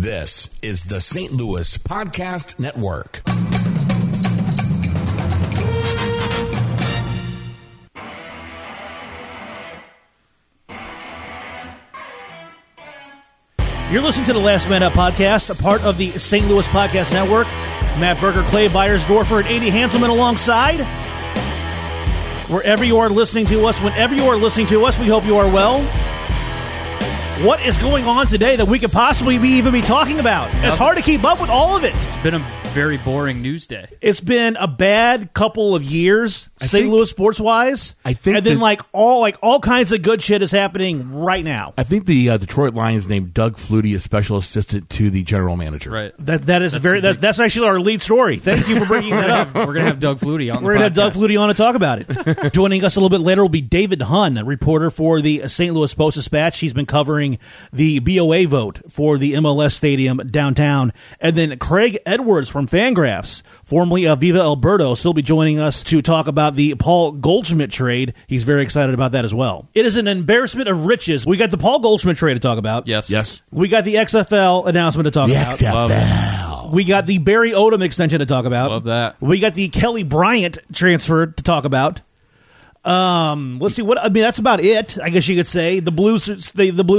This is the St. Louis Podcast Network. You're listening to the Last Man Up Podcast, a part of the St. Louis Podcast Network. Matt Berger, Clay Byersdorfer, and Andy Hanselman alongside. Wherever you are listening to us, whenever you are listening to us, we hope you are well. What is going on today that we could possibly be even be talking about? It's hard to keep up with all of it. It's been a very boring news day. It's been a bad couple of years, St. Louis sports-wise. I think, and then all kinds of good shit is happening right now. I think the Detroit Lions named Doug Flutie a special assistant to the general manager. Right. That's actually our lead story. Thank you for bringing that up. We're gonna have Doug Flutie on. We're gonna have Doug Flutie on to talk about it. Joining us a little bit later will be David Hunn, a reporter for the St. Louis Post-Dispatch. He's been covering the BOA vote for the MLS stadium downtown. And then Craig Edwards from Fangraphs, formerly of Viva Alberto, still be joining us to talk about the Paul Goldschmidt trade. He's very excited about that as well. It is an embarrassment of riches. We got the Paul Goldschmidt trade to talk about. Yes. We got the XFL announcement to talk about. We got the Barry Odom extension to talk about. Love that. We got the Kelly Bryant transfer to talk about. Let's see what I mean. That's about it, I guess you could say. The Blues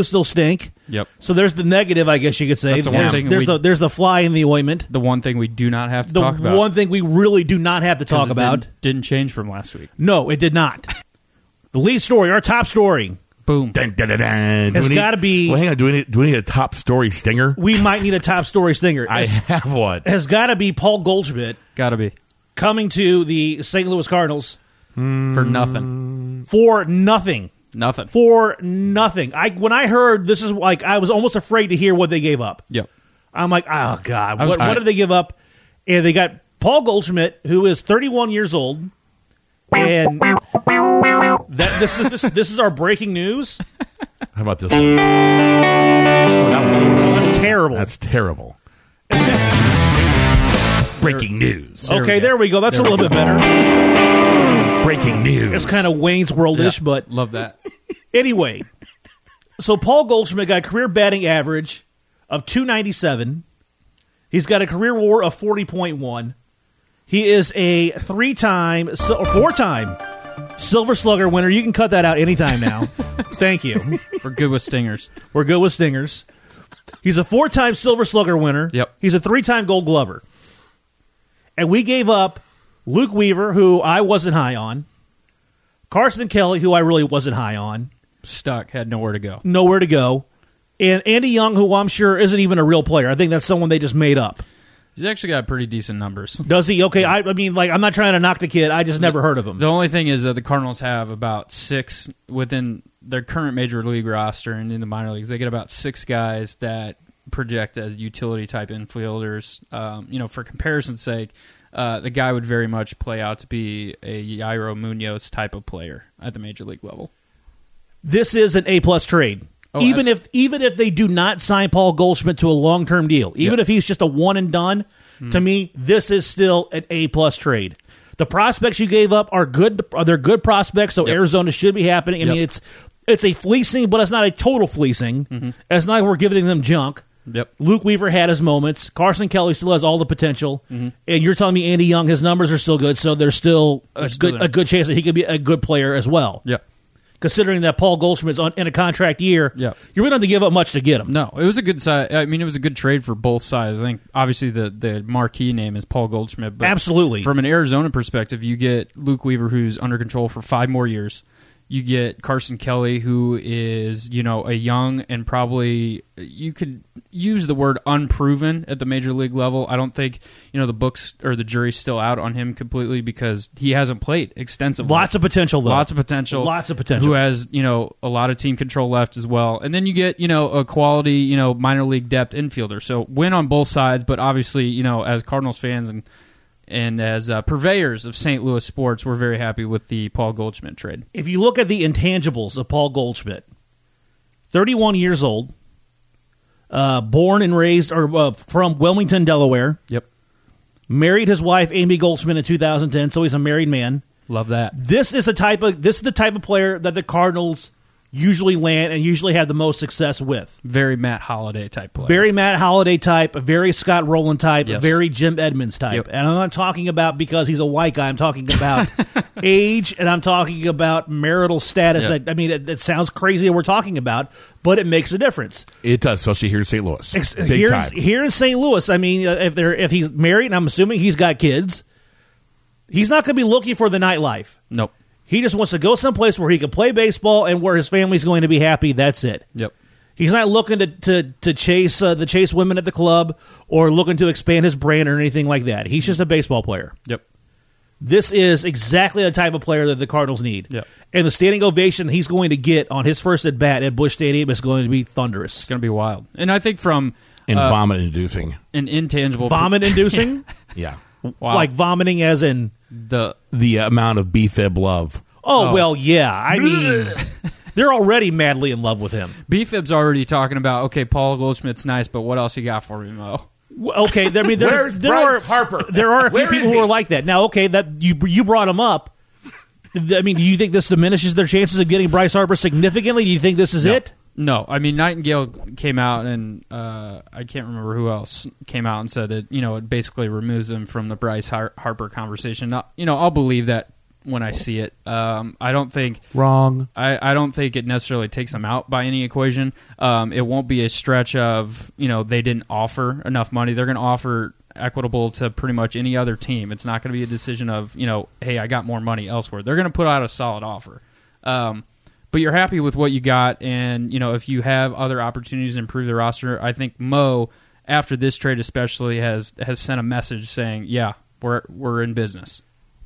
still stink. Yep. So there's the negative, I guess you could say. There's the fly in the ointment. The one thing we do not have to talk about. The one thing we really do not have to talk about. Didn't change from last week. No, it did not. The lead story, our top story. Boom. Dun, dun, dun, dun. It's got to be... Well, hang on. Do we need a top story stinger? We might need a top story stinger. I have one. Has got to be Paul Goldschmidt. Got to be. Coming to the St. Louis Cardinals. For nothing. When I heard this is like, I was almost afraid to hear what they gave up. Yep. I'm like, oh, God, what did they give up? And they got Paul Goldschmidt, who is 31 years old. And this is our breaking news. How about this one? Oh, that's terrible. Breaking news. Okay, there we go. That's a little bit better. Breaking news. It's kind of Wayne's World-ish, but... Love that. Anyway, so Paul Goldschmidt got a career batting average of .297. He's got a career WAR of 40.1. He is a four-time Silver Slugger winner. You can cut that out anytime now. Thank you. We're good with stingers. He's a four-time Silver Slugger winner. Yep. He's a three-time Gold Glover. And we gave up Luke Weaver, who I wasn't high on. Carson Kelly, who I really wasn't high on. Stuck, had nowhere to go. And Andy Young, who I'm sure isn't even a real player. I think that's someone they just made up. He's actually got pretty decent numbers. Does he? Okay, yeah. I mean, like, I'm not trying to knock the kid. I just never heard of him. The only thing is that the Cardinals have about six within their current major league roster and in the minor leagues. They get about six guys that project as utility-type infielders. For comparison's sake, the guy would very much play out to be a Yairo Munoz type of player at the major league level. This is an A-plus trade. Oh, even if they do not sign Paul Goldschmidt to a long-term deal, even if he's just a one-and-done, to me, this is still an A-plus trade. The prospects you gave up are good. They're good prospects, so Arizona should be happening. I mean, it's a fleecing, but it's not a total fleecing. Mm-hmm. It's not like we're giving them junk. Yep. Luke Weaver had his moments. Carson Kelly still has all the potential. Mm-hmm. And you're telling me Andy Young, his numbers are still good, so there's still a good chance that he could be a good player as well. Yep. Considering that Paul Goldschmidt's in a contract year, you really don't have to give up much to get him. No, it was a good side. I mean, it was a good trade for both sides. I think obviously the marquee name is Paul Goldschmidt. But absolutely. From an Arizona perspective, you get Luke Weaver, who's under control for 5 more years. You get Carson Kelly, who is, a young and probably, you could use the word unproven at the major league level. I don't think, the books or the jury's still out on him completely because he hasn't played extensively. Lots of potential, though. Lots of potential. Who has, a lot of team control left as well. And then you get, a quality, minor league depth infielder. So win on both sides, but obviously, as Cardinals fans and as purveyors of St. Louis sports, we're very happy with the Paul Goldschmidt trade. If you look at the intangibles of Paul Goldschmidt, 31 years old, born and raised from Wilmington, Delaware. Yep. Married his wife, Amy Goldschmidt, in 2010, so he's a married man. Love that. This is the type of player that the Cardinals usually land and usually have the most success with. Very Matt Holliday type player. Very Matt Holliday type, very Scott Rowland type, yes. Very Jim Edmonds type. Yep. And I'm not talking about because he's a white guy. I'm talking about age, and I'm talking about marital status. Yep. That, I mean, it sounds crazy that we're talking about, but it makes a difference. It does, especially here in St. Louis. Here in St. Louis, I mean, if he's married, and I'm assuming he's got kids, he's not going to be looking for the nightlife. Nope. He just wants to go someplace where he can play baseball and where his family's going to be happy. That's it. Yep. He's not looking to chase chase women at the club or looking to expand his brand or anything like that. He's just a baseball player. Yep. This is exactly the type of player that the Cardinals need. Yep. And the standing ovation he's going to get on his first at-bat at Busch Stadium is going to be thunderous. It's going to be wild. And I think from... And vomit-inducing. An intangible... Vomit-inducing? Yeah. Wow. Like vomiting as in... The amount of B-Fib love. Oh, well, yeah. I mean, they're already madly in love with him. B-Fib's already talking about, okay, Paul Goldschmidt's nice, but what else you got for me, Mo? Okay, I mean, Harper? There are a few people who are like that. Now, okay, that you brought him up. I mean, do you think this diminishes their chances of getting Bryce Harper significantly? Do you think this is it? No, I mean, Nightingale came out, and I can't remember who else came out and said that, you know, it basically removes them from the Bryce Harper conversation. Not, you know, I'll believe that when I see it. I don't think... Wrong. I don't think it necessarily takes them out by any equation. It won't be a stretch of, you know, they didn't offer enough money. They're going to offer equitable to pretty much any other team. It's not going to be a decision of, you know, hey, I got more money elsewhere. They're going to put out a solid offer. But you're happy with what you got, and you know if you have other opportunities to improve the roster, I think Mo, after this trade especially, has sent a message saying, yeah, we're in business.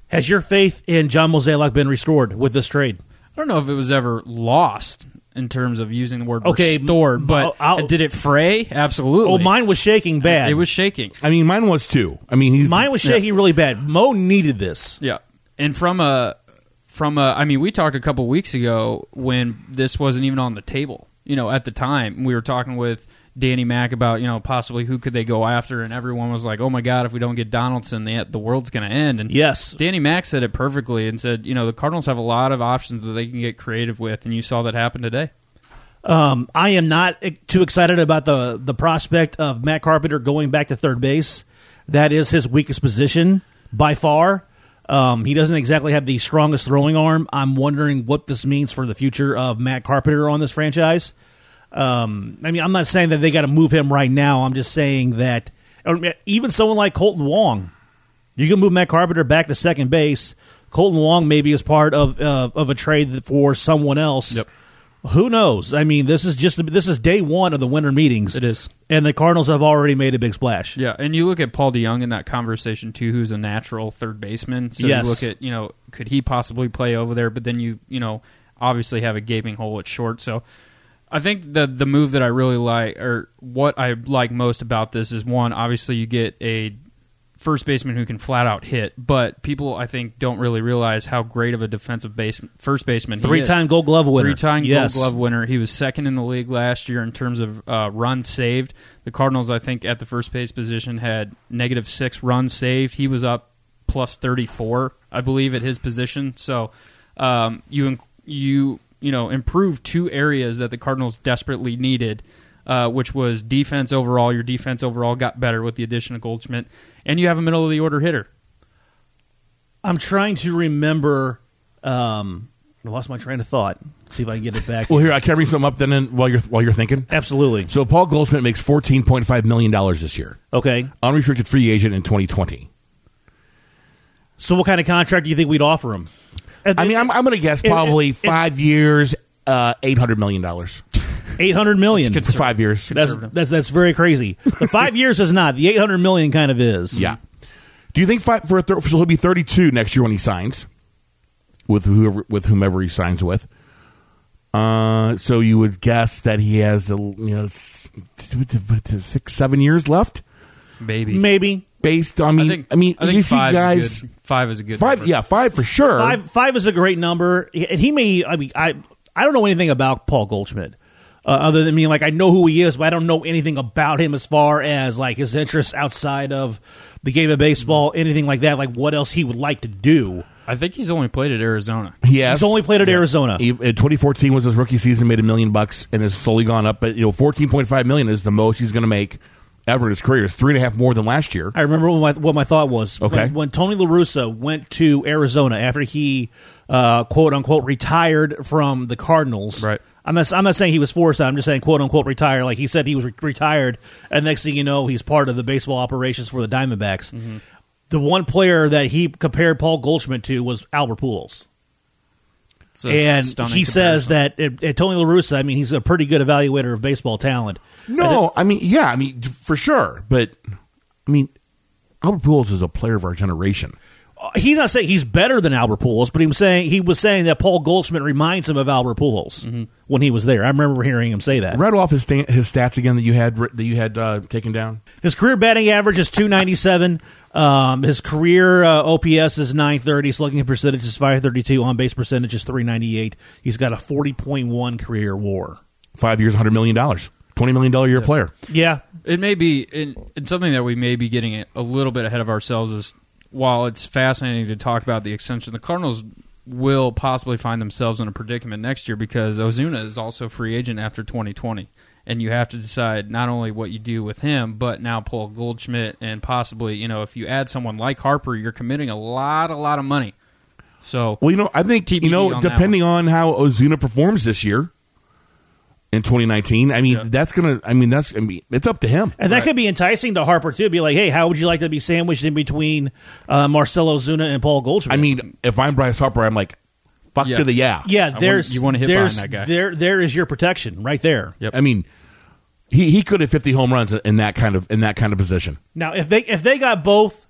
Has your faith in John Mozeliak been restored with this trade? I don't know if it was ever lost in terms of using the word restored, but did it fray? Absolutely. Oh, mine was shaking bad. It was shaking. I mean, mine was too. I mean, mine was shaking really bad. Mo needed this. Yeah, and I mean, we talked a couple weeks ago when this wasn't even on the table. You know, at the time, we were talking with Danny Mack about, you know, possibly who could they go after, and everyone was like, oh, my God, if we don't get Donaldson, the world's going to end. And yes. Danny Mack said it perfectly and said, you know, the Cardinals have a lot of options that they can get creative with, and you saw that happen today. I am not too excited about the prospect of Matt Carpenter going back to third base. That is his weakest position by far. He doesn't exactly have the strongest throwing arm. I'm wondering what this means for the future of Matt Carpenter on this franchise. I mean, I'm not saying that they got to move him right now. I'm just saying that even someone like Kolten Wong, you can move Matt Carpenter back to second base. Kolten Wong maybe is part of a trade for someone else. Yep. Who knows? I mean, this is day one of the winter meetings. It is. And the Cardinals have already made a big splash. Yeah, and you look at Paul DeYoung in that conversation, too, who's a natural third baseman. So yes. You look at, you know, could he possibly play over there? But then you know, obviously have a gaping hole at short. So I think the move that I really like, or what I like most about this is, one, obviously you get a first baseman who can flat out hit, but people I think don't really realize how great of a defensive first baseman he is. Three-time Gold Glove winner. He was second in the league last year in terms of runs saved. The Cardinals, I think, at the first base position had -6 runs saved. He was up plus 34, I believe, at his position. So you improved two areas that the Cardinals desperately needed. Which was defense overall. Your defense overall got better with the addition of Goldschmidt. And you have a middle-of-the-order hitter. I'm trying to remember. I lost my train of thought. See if I can get it back. Well, here, I can read something up then while you're thinking. Absolutely. So Paul Goldschmidt makes $14.5 million this year. Okay. Unrestricted free agent in 2020. So what kind of contract do you think we'd offer him? I mean, I'm going to guess probably 5 years, $800 million. $800 million. It's 5 years. That's very crazy. The 5 years is not. The $800 million kind of is. Yeah. Do you think so he'll be 32 next year when he signs with whomever he signs with? So you would guess that he has 6-7 years left. Maybe. Based on I think you see guys. Five is a good number. Yeah, five for sure. Five is a great number, and he may. I mean, I don't know anything about Paul Goldschmidt. Other than me, like, I know who he is, but I don't know anything about him as far as, like, his interests outside of the game of baseball, anything like that, like, what else he would like to do. I think he's only played at Arizona. Yes. He's only played at Arizona. He, 2014 was his rookie season, made $1 million and has slowly gone up. But, you know, $14.5 million is the most he's going to make ever in his career. It's 3.5 more than last year. I remember what my thought was. Okay. When Tony La Russa went to Arizona after he, quote-unquote, retired from the Cardinals. Right. I'm not saying he was forced out. I'm just saying, quote-unquote, retire. Like, he said he was retired, and next thing you know, he's part of the baseball operations for the Diamondbacks. Mm-hmm. The one player that he compared Paul Goldschmidt to was Albert Pujols. And he comparison. Says that Tony La Russa, I mean, he's a pretty good evaluator of baseball talent. No, I mean, for sure. But, I mean, Albert Pujols is a player of our generation. He's not saying he's better than Albert Pujols, but he was saying that Paul Goldschmidt reminds him of Albert Pujols mm-hmm. when he was there. I remember hearing him say that. Right off his stats again that you had taken down. His career batting average is .297. His career OPS is .930. Slugging percentage is .532. On base percentage is .398. He's got a 40.1 career WAR. 5 years, $100 million. $20 million a year player. Yeah, it may be in something that we may be getting a little bit ahead of ourselves is. While it's fascinating to talk about the extension, the Cardinals will possibly find themselves in a predicament next year because Ozuna is also free agent after 2020, and you have to decide not only what you do with him, but now Paul Goldschmidt, and possibly, you know, if you add someone like Harper, you're committing a lot of money. So, well, you know, I think TBD, you know, on depending on how Ozuna performs this year. In 2019, I mean, yeah. that's gonna be it's up to him, and that could be enticing to Harper too. Be like, hey, how would you like to be sandwiched in between Marcell Ozuna and Paul Goldschmidt? I mean, if I'm Bryce Harper, I'm like, fuck yeah. to the yeah, yeah. You want to hit behind that guy. There is your protection right there. Yep. I mean, he could have 50 home runs in that kind of position. Now, if they got both,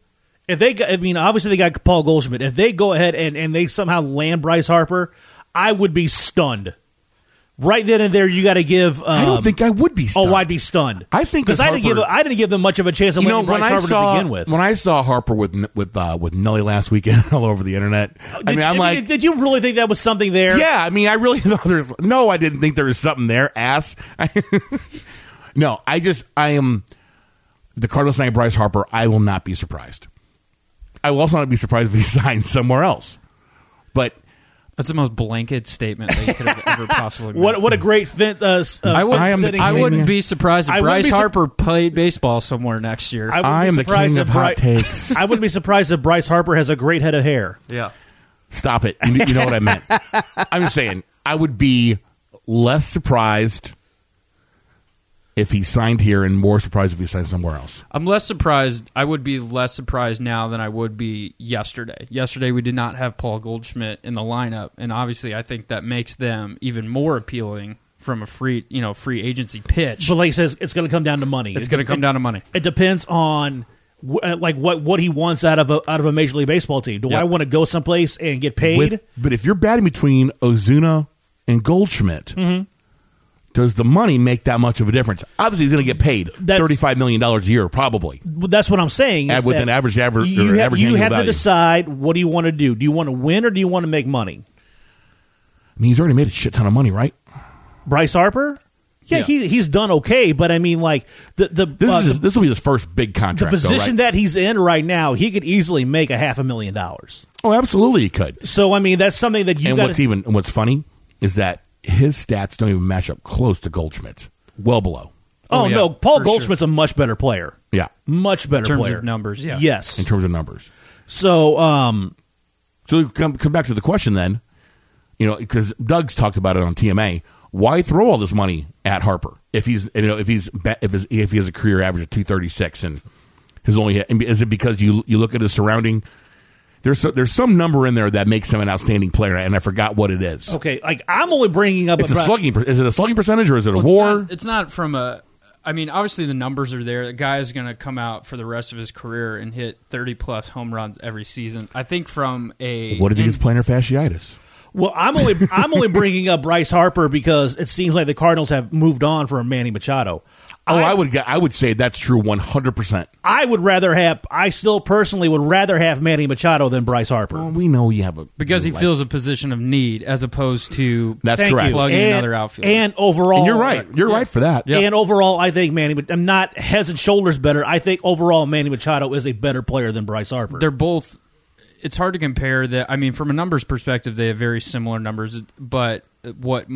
obviously they got Paul Goldschmidt. If they go ahead and they somehow land Bryce Harper, I would be stunned. Right then and there, you got to give. I don't think I would be stunned. Oh, I'd be stunned. I think because I didn't give them much of a chance. Of you know, when Bryce Harper to begin with, when I saw Harper with Nelly last weekend all over the internet, did you really think that was something there? Yeah, I mean, I really thought there's. No, I didn't think there was something there. Ass. No, I am the Cardinals signing Bryce Harper. I will not be surprised. I will also not be surprised if he signs somewhere else, but. That's the most blanket statement that you could have ever possibly made. What a great fit. I wouldn't be surprised if Bryce Harper played baseball somewhere next year. I am the king of hot takes. I wouldn't be surprised if Bryce Harper has a great head of hair. Yeah. Stop it. You know what I meant. I'm just saying, I would be less surprised if he signed here and more surprised if he signed somewhere else. I'm less surprised. I would be less surprised now than I would be yesterday. Yesterday, we did not have Paul Goldschmidt in the lineup, and obviously I think that makes them even more appealing from a free agency pitch. But like he says, it's going to come down to money. It's going to come down to money. It depends on like what he wants out of a Major League Baseball team. Do yep. I want to go someplace and get paid? But if you're batting between Ozuna and Goldschmidt, mm-hmm. Does the money make that much of a difference? Obviously, he's going to get paid $35 million a year, probably. That's what I'm saying. Is with that an average you have to decide, what do you want to do? Do you want to win or do you want to make money? I mean, he's already made a shit ton of money, right? Bryce Harper? Yeah, he's done okay, but I mean, like this will be his first big contract. The position that he's in right now, he could easily make a $500,000. Oh, absolutely, he could. So I mean, that's something that you. And what's funny is that. His stats don't even match up close to Goldschmidt's. Well below. Oh, yeah, no. Paul Goldschmidt's sure. a much better player. Yeah. Much better player. In terms of numbers, yeah. Yes. In terms of numbers. So, we come back to the question then, you know, because Doug's talked about it on TMA. Why throw all this money at Harper if he has a career average of .236 and his only hit? Is it because you look at his surrounding? There's some number in there that makes him an outstanding player, and I forgot what it is. Okay, like I'm only bringing up is it a slugging percentage or is it a WAR? It's not from a. I mean, obviously the numbers are there. The guy is going to come out for the rest of his career and hit 30+ home runs every season. I think from a. What if he gets plantar fasciitis? Well, I'm only bringing up Bryce Harper because it seems like the Cardinals have moved on from Manny Machado. Oh, I would say that's true 100%. I still personally would rather have Manny Machado than Bryce Harper. Well, we know you have a... Because he feels a position of need as opposed to plugging another outfielder. And overall... And you're right. You're right for that. Yep. And overall, I think Manny... I'm not heads and shoulders better. I think overall Manny Machado is a better player than Bryce Harper. They're both... it's hard to compare that. I mean, from a numbers perspective, they have very similar numbers, but what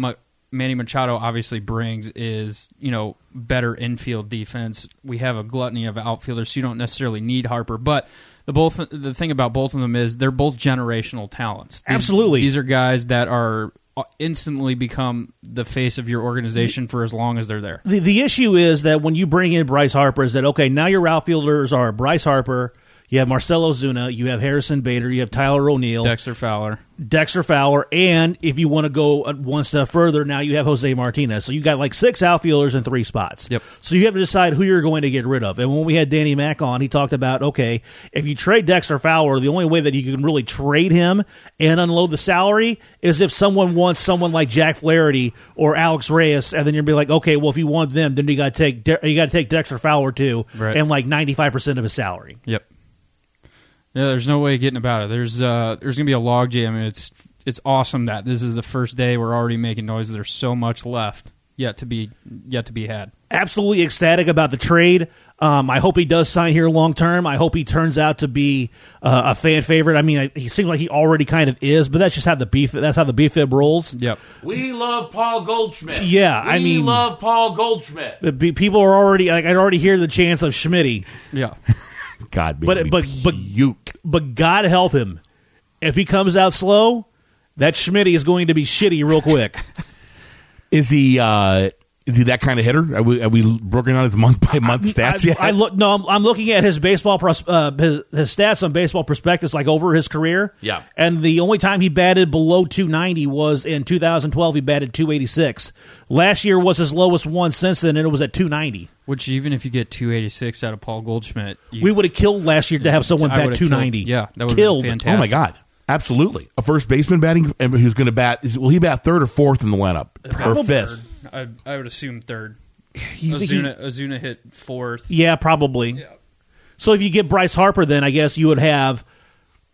Manny Machado obviously brings is, you know, better infield defense. We have a gluttony of outfielders, so you don't necessarily need Harper. But the thing about both of them is they're both generational talents. Absolutely. These are guys that are instantly become the face of your organization for as long as they're there. The issue is that when you bring in Bryce Harper is that, okay, now your outfielders are Bryce Harper, you have Marcell Ozuna, you have Harrison Bader, you have Tyler O'Neill, Dexter Fowler, and if you want to go one step further, now you have Jose Martinez. So you got like 6 outfielders in 3 spots. Yep. So you have to decide who you're going to get rid of. And when we had Danny Mack on, he talked about, okay, if you trade Dexter Fowler, the only way that you can really trade him and unload the salary is if someone wants someone like Jack Flaherty or Alex Reyes, and then you'll be like, okay, well, if you want them, then you got to take Dexter Fowler too, right, and like 95% of his salary. Yep. Yeah, there's no way of getting about it. There's gonna be a log jam. I mean, it's awesome that this is the first day we're already making noises. There's so much left yet to be had. Absolutely ecstatic about the trade. I hope he does sign here long term. I hope he turns out to be a fan favorite. I mean, he seems like he already kind of is, but that's just how the beef. That's how the BFIB rolls. Yep. We love Paul Goldschmidt. Yeah, we love Paul Goldschmidt. The people are already like, I already hear the chants of Schmitty. Yeah. God, but God help him if he comes out slow. That Schmitty is going to be shitty real quick. Is he that kind of hitter? Are we broken out his month by month stats yet? I'm looking at his baseball his stats on Baseball Prospectus like over his career. Yeah, and the only time he batted below 290 was in 2012. He batted 286. Last year was his lowest one since then, and it was at 290. Which even if you get 286 out of Paul Goldschmidt, we would have killed last year to have someone bat 290. Yeah, that would have been fantastic. Oh my God. Absolutely. A first baseman batting, who's going to bat, will he bat third or fourth in the lineup? Probably or fifth? I would assume third. Ozuna hit fourth. Yeah, probably. Yeah. So if you get Bryce Harper, then I guess you would have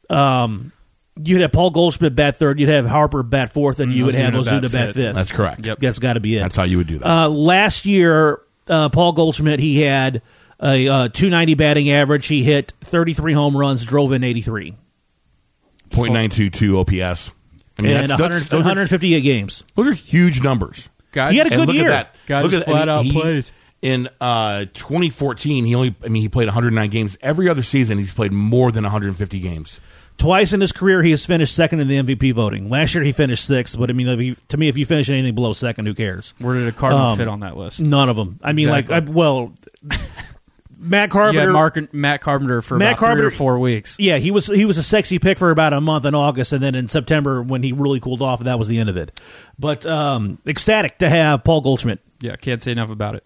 Paul Goldschmidt bat third, you'd have Harper bat fourth, and you would have Ozuna bat fifth. That's correct. Yep. That's got to be it. That's how you would do that. Last year, Paul Goldschmidt, he had a 290 batting average. He hit 33 home runs, drove in 83. .922 OPS. I mean, and that's 158 games. Those are huge numbers. He had a good year. Look at that. Flat out plays. In 2014, he played 109 games. Every other season, he's played more than 150 games. Twice in his career, he has finished second in the MVP voting. Last year, he finished sixth, but I mean, to me, if you finish anything below second, who cares? Where did a Cardinal fit on that list? None of them. I mean, exactly. Matt Carpenter. Yeah, Matt Carpenter for about 3 or 4 weeks. Yeah, he was a sexy pick for about a month in August, and then in September when he really cooled off, that was the end of it. But ecstatic to have Paul Goldschmidt. Yeah, can't say enough about it.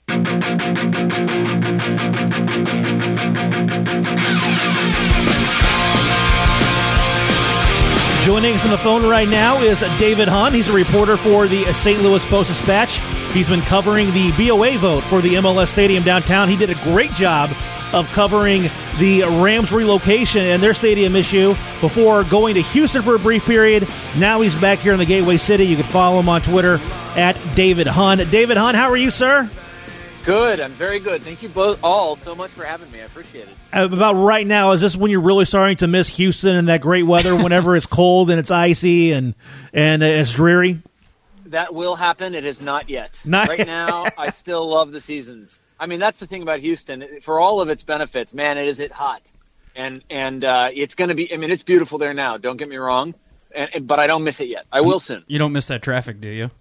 Joining us on the phone right now is David Hunn. He's a reporter for the St. Louis Post-Dispatch. He's been covering the BOA vote for the MLS Stadium downtown. He did a great job of covering the Rams' relocation and their stadium issue before going to Houston for a brief period. Now he's back here in the Gateway City. You can follow him on Twitter at David Hunn. David Hunn, how are you, sir? Good. I'm very good. Thank you both all so much for having me. I appreciate it. About right now, is this when you're really starting to miss Houston and that great weather whenever it's cold and it's icy and it's dreary? That will happen. It is not yet. Right now, I still love the seasons. I mean, that's the thing about Houston. For all of its benefits, man, it is hot. And it's going to be – I mean, it's beautiful there now. Don't get me wrong. But I don't miss it yet. I will soon. You don't miss that traffic, do you?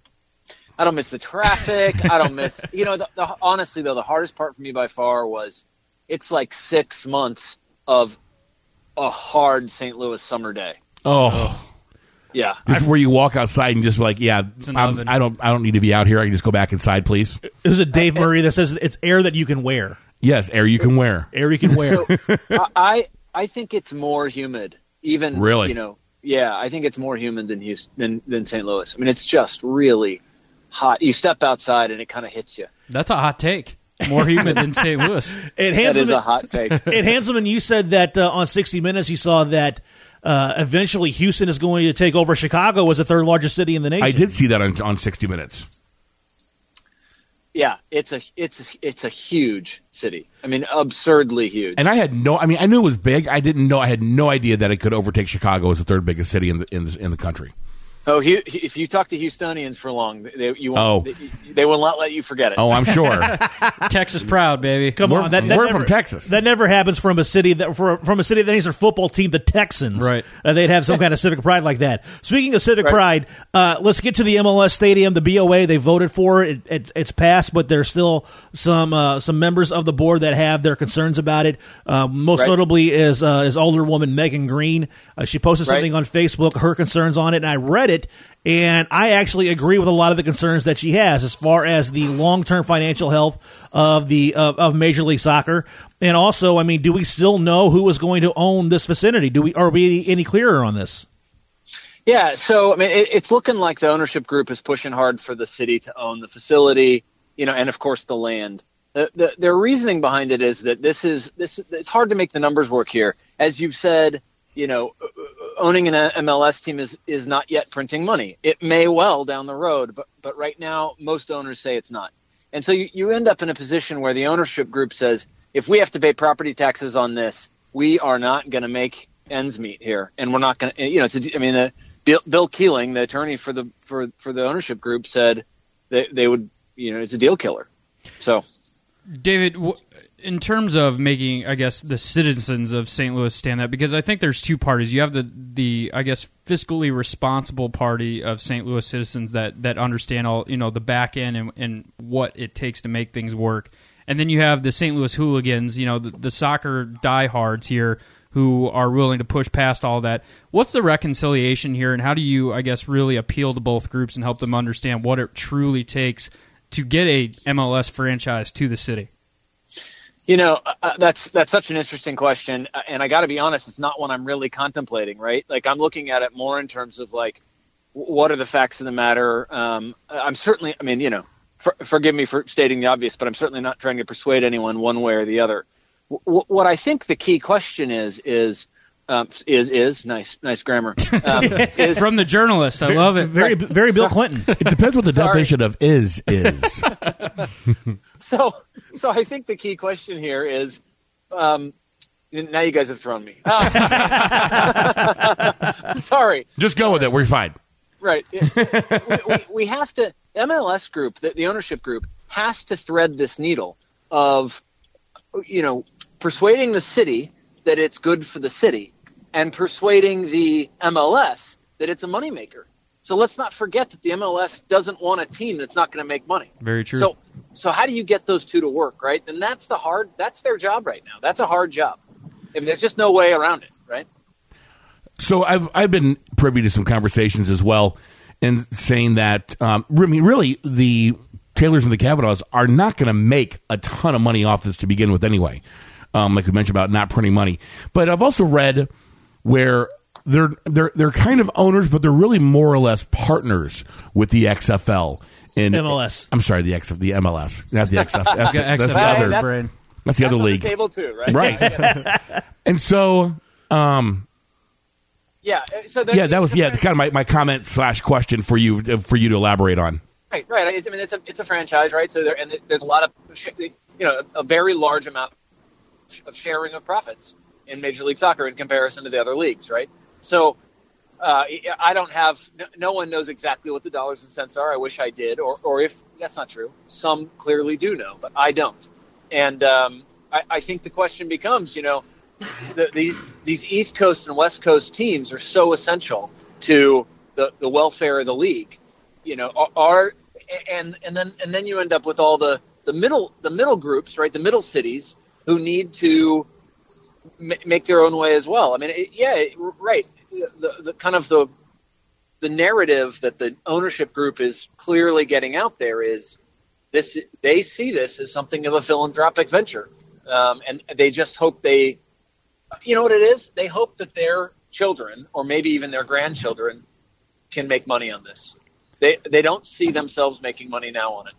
I don't miss the traffic. I don't miss – you know, honestly, though, the hardest part for me by far was it's like 6 months of a hard St. Louis summer day. Oh, yeah, where you walk outside and just like, yeah, I don't need to be out here. I can just go back inside, please. There's a Dave Murray that says it's air that you can wear. Yes, air you can wear. Air you can wear. So, I think it's more humid. Even really, you know, yeah, I think it's more humid than Houston, than St. Louis. I mean, it's just really hot. You step outside and it kind of hits you. That's a hot take. More humid than St. Louis. That is a hot take. And Hanselman, you said that on 60 Minutes, you saw that. Eventually, Houston is going to take over Chicago as the third largest city in the nation. I did see that on 60 Minutes. Yeah, it's a huge city. I mean, absurdly huge. And I had I knew it was big. I had no idea that it could overtake Chicago as the third biggest city in the country. Oh, if you talk to Houstonians for long, they will not let you forget it. Oh, I'm sure. Texas proud, baby. Come on, we're from Texas. That never happens from a city that needs their football team, the Texans. Right, they'd have some kind of civic pride like that. Speaking of civic pride, let's get to the MLS stadium. The BOA, they voted for it. It's passed, but there's still some members of the board that have their concerns about it. Most notably is Alderwoman Megan Green. She posted something on Facebook, her concerns on it, and I read it, and I actually agree with a lot of the concerns that she has as far as the long-term financial health of the Major League Soccer. And also, I mean, do we still know who is going to own this vicinity? Are we any clearer on this? Yeah, so I mean, it's looking like the ownership group is pushing hard for the city to own the facility, and of course the land. Their reasoning behind it is that this is it's hard to make the numbers work here, as you've said. Owning an MLS team is not yet printing money. It may well down the road, but right now most owners say it's not. And so you end up in a position where the ownership group says, if we have to pay property taxes on this, we are not going to make ends meet here, and we're not going to. Bill Keeling, the attorney for the ownership group, said that they would. It's a deal killer. So, David. In terms of making, I guess, the citizens of St. Louis stand up, because I think there's two parties. You have the I guess, fiscally responsible party of St. Louis citizens that understand all, the back end and what it takes to make things work. And then you have the St. Louis hooligans, the soccer diehards here who are willing to push past all that. What's the reconciliation here, and how do you, I guess, really appeal to both groups and help them understand what it truly takes to get a MLS franchise to the city? That's such an interesting question, and I got to be honest, it's not one I'm really contemplating, right? Like, I'm looking at it more in terms of, like, what are the facts of the matter? I'm certainly, I mean, forgive me for stating the obvious, but I'm certainly not trying to persuade anyone one way or the other. What I think the key question is nice grammar. From the journalist. I love it. Very, very Bill Clinton. It depends what the definition of is. So I think the key question here is, now you guys have thrown me. Sorry. Just go with it. We're fine. Right. We have to, MLS group, the ownership group, has to thread this needle of, persuading the city that it's good for the city, and persuading the MLS that it's a moneymaker. So let's not forget that the MLS doesn't want a team that's not going to make money. Very true. So how do you get those two to work, right? And that's their job right now. That's a hard job. I mean, there's just no way around it, right? So I've been privy to some conversations as well, and saying that really the Taylors and the Kavanaughs are not going to make a ton of money off this to begin with anyway. Like we mentioned about not printing money, but I've also read where they're kind of owners, but they're really more or less partners with the XFL and MLS. I'm sorry, the MLS, not the XFL. That's the other. That's the other league. The table too, right? Right. And so, yeah. So that was kind of my comment / question for you to elaborate on. Right. I mean, it's a franchise, right? So there's a lot of a very large amount of sharing of profits in Major League Soccer in comparison to the other leagues, right? So no one knows exactly what the dollars and cents are. I wish I did, or if that's not true. Some clearly do know, but I don't. And I think the question becomes, these East Coast and West Coast teams are so essential to the welfare of the league, and then you end up with all the middle groups, right? The middle cities, who need to make their own way as well. I mean, right. The kind of the narrative that the ownership group is clearly getting out there is this: they see this as something of a philanthropic venture, and they just hope they, what it is? They hope that their children, or maybe even their grandchildren, can make money on this. They don't see themselves making money now on it,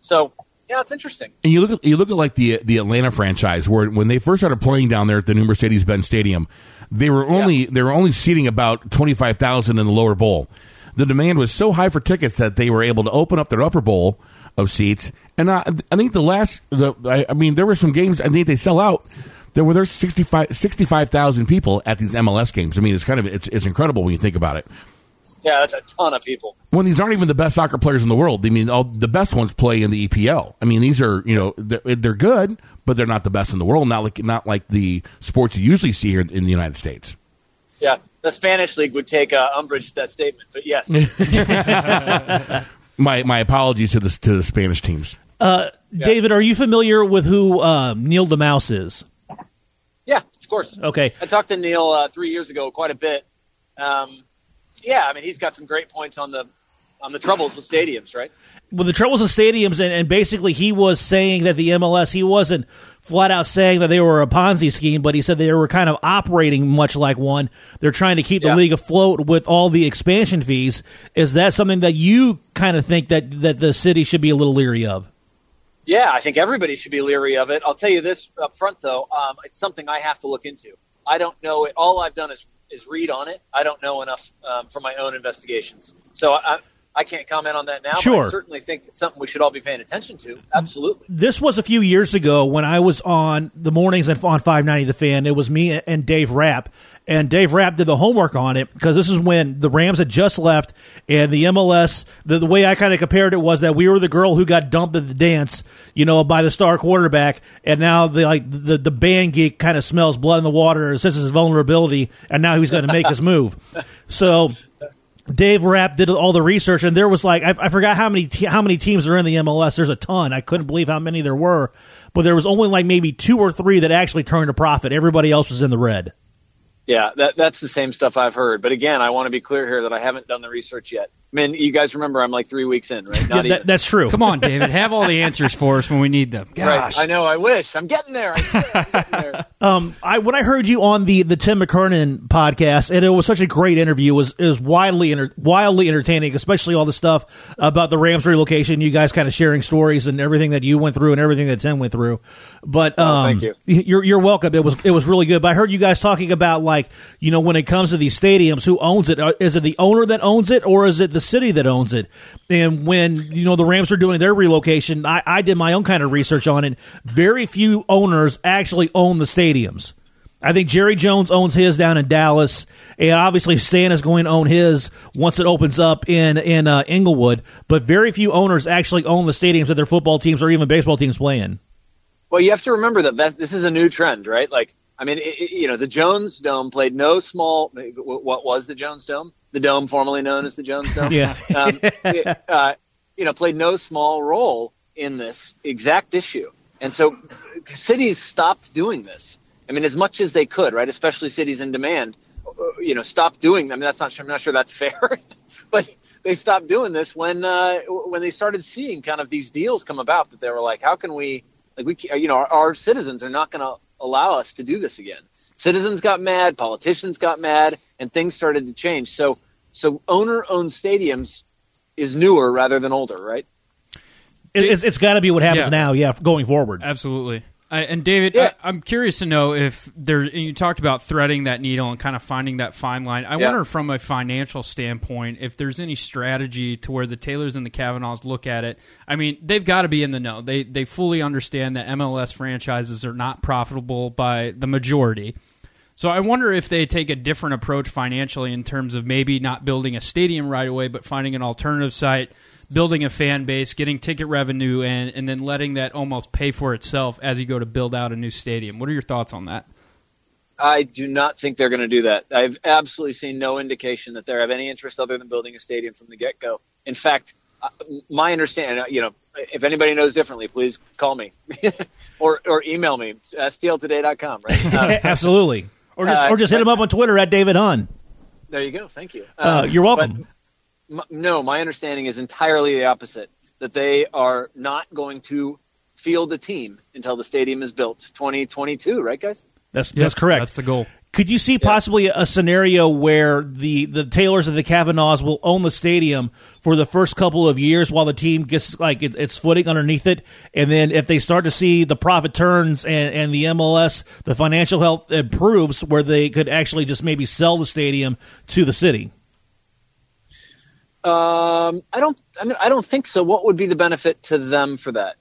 so. Yeah, it's interesting. And you look at like the Atlanta franchise, where when they first started playing down there at the Mercedes-Benz Stadium, they were only seating about 25,000 in the lower bowl. The demand was so high for tickets that they were able to open up their upper bowl of seats. And I think the last, there were some games, I think they sell out. There were 65,000 people at these MLS games. I mean, it's incredible when you think about it. Yeah, that's a ton of people. When these aren't even the best soccer players in the world. I mean, all the best ones play in the EPL. I mean, these are, they're good, but they're not the best in the world. Not like the sports you usually see here in the United States. Yeah, the Spanish league would take umbrage to that statement, but yes. My apologies to the Spanish teams. David, are you familiar with who Neil DeMause is? Yeah, of course. Okay. I talked to Neil 3 years ago quite a bit. He's got some great points on the troubles with stadiums, right? Well, the troubles with stadiums, and basically he was saying that the MLS, he wasn't flat out saying that they were a Ponzi scheme, but he said they were kind of operating much like one. They're trying to keep the league afloat with all the expansion fees. Is that something that you kind of think that the city should be a little leery of? Yeah, I think everybody should be leery of it. I'll tell you this up front, though. It's something I have to look into. I don't know it. All I've done is read on it. I don't know enough for my own investigations. So I can't comment on that now, sure. But I certainly think it's something we should all be paying attention to. Absolutely. This was a few years ago when I was on the mornings on 590 The Fan. It was me and Dave Rapp, and Dave Rapp did the homework on it because this is when the Rams had just left, and the MLS, the way I kind of compared it was that we were the girl who got dumped at the dance, by the star quarterback, and now the band geek kind of smells blood in the water and senses his vulnerability, and now he's going to make his move. So Dave Rapp did all the research, and there was I forgot how many teams are in the MLS. There's a ton. I couldn't believe how many there were, but there was only maybe two or three that actually turned a profit. Everybody else was in the red. Yeah, that's the same stuff I've heard. But again, I want to be clear here that I haven't done the research yet. I mean, you guys remember I'm 3 weeks in, right? Not even. That's true. Come on, David. Have all the answers for us when we need them. Gosh. Right. I know. I wish. I'm getting there. When I heard you on the Tim McKernan podcast, and it was such a great interview, it was wildly entertaining, especially all the stuff about the Rams relocation, you guys kind of sharing stories and everything that you went through and everything that Tim went through. But thank you. You're welcome. It was really good. But I heard you guys talking about when it comes to these stadiums, who owns it? Is it the owner that owns it, or is it the city that owns it? And when the Rams are doing their relocation, I did my own kind of research on it. Very few owners actually own the stadiums. I think Jerry Jones owns his down in Dallas, and obviously Stan is going to own his once it opens up in Inglewood. But very few owners actually own the stadiums that their football teams or even baseball teams play in. Well, you have to remember that this is a new trend, right? The Jones Dome played no small. What was the Jones Dome? The dome formerly known as the Jones Dome, played no small role in this exact issue. And so cities stopped doing this. I mean, as much as they could, right? Especially cities in demand, stopped doing them. I mean, I'm not sure that's fair, but they stopped doing this when they started seeing kind of these deals come about that they were like, how can we, our citizens are not going to allow us to do this again. Citizens got mad, politicians got mad, and things started to change. So owner-owned stadiums is newer rather than older, right? It's got to be what happens now, going forward. Absolutely. And David, I'm curious to know if there. And you talked about threading that needle and kind of finding that fine line. I wonder, from a financial standpoint, if there's any strategy to where the Taylors and the Kavanaughs look at it. I mean, they've got to be in the know. They fully understand that MLS franchises are not profitable by the majority. So I wonder if they take a different approach financially in terms of maybe not building a stadium right away, but finding an alternative site, building a fan base, getting ticket revenue, and then letting that almost pay for itself as you go to build out a new stadium. What are your thoughts on that? I do not think they're going to do that. I've absolutely seen no indication that they have any interest other than building a stadium from the get-go. In fact, my understanding, if anybody knows differently, please call me or email me, stltoday.com, right? Absolutely. Or just hit him up on Twitter at David Hunn. There you go. Thank you. You're welcome. No, my understanding is entirely the opposite, that they are not going to field a team until the stadium is built, 2022, right, guys? That's correct. That's the goal. Could you see possibly a scenario where the Taylors and the Kavanaughs will own the stadium for the first couple of years while the team gets its footing underneath it, and then if they start to see the profit turns and the MLS, the financial health improves, where they could actually just maybe sell the stadium to the city? I don't think so. What would be the benefit to them for that?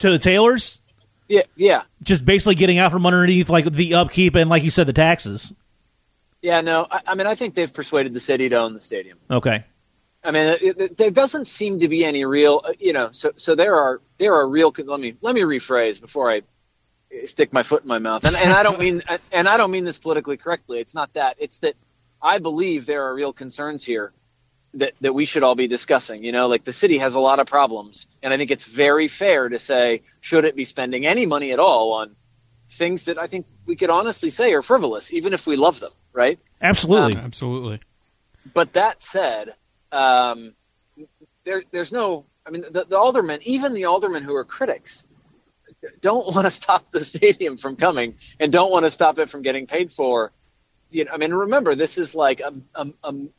To the Taylors? Yeah, yeah. Just basically getting out from underneath, like the upkeep and, like you said, the taxes. Yeah, no. I mean, I think they've persuaded the city to own the stadium. Okay. I mean, there doesn't seem to be any real, you know. So there are real. Let me rephrase before I stick my foot in my mouth. And I don't mean this politically correctly. It's not that. It's that I believe there are real concerns here that we should all be discussing. You know, like the city has a lot of problems, and I think it's very fair to say, should it be spending any money at all on things that I think we could honestly say are frivolous, even if we love them, right? Absolutely, absolutely. But that said. There's no, I mean, the aldermen, even the aldermen who are critics, don't want to stop the stadium from coming and don't want to stop it from getting paid for. You know, I mean, remember, this is like a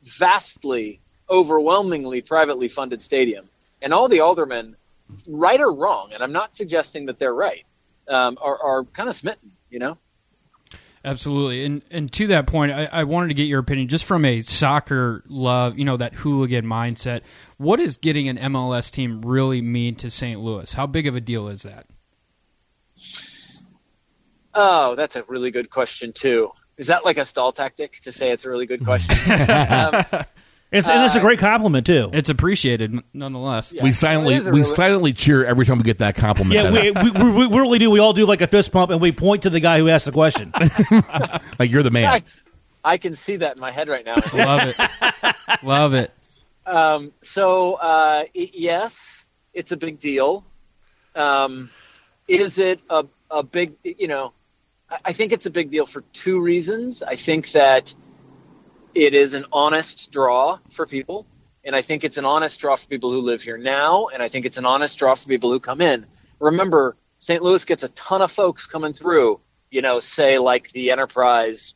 vastly, overwhelmingly privately funded stadium. And all the aldermen, right or wrong, and I'm not suggesting that they're right, are kind of smitten, you know? Absolutely. And to that point, I wanted to get your opinion just from a soccer love, you know, that hooligan mindset. What does getting an MLS team really mean to St. Louis? How big of a deal is that? Oh, that's a really good question, too. Is that like a stall tactic to say it's a really good question? And it's a great compliment, too. It's appreciated, nonetheless. Yeah. We silently cheer every time we get that compliment. Yeah, we really do. We all do like a fist pump, and we point to the guy who asked the question. Like, you're the man. I can see that in my head right now. Love it. Love it. Yes, it's a big deal. Is it a big, you know, I think it's a big deal for two reasons. I think that it is an honest draw for people, and I think it's an honest draw for people who live here now, and I think it's an honest draw for people who come in. Remember, St. Louis gets a ton of folks coming through, you know, say like the Enterprise,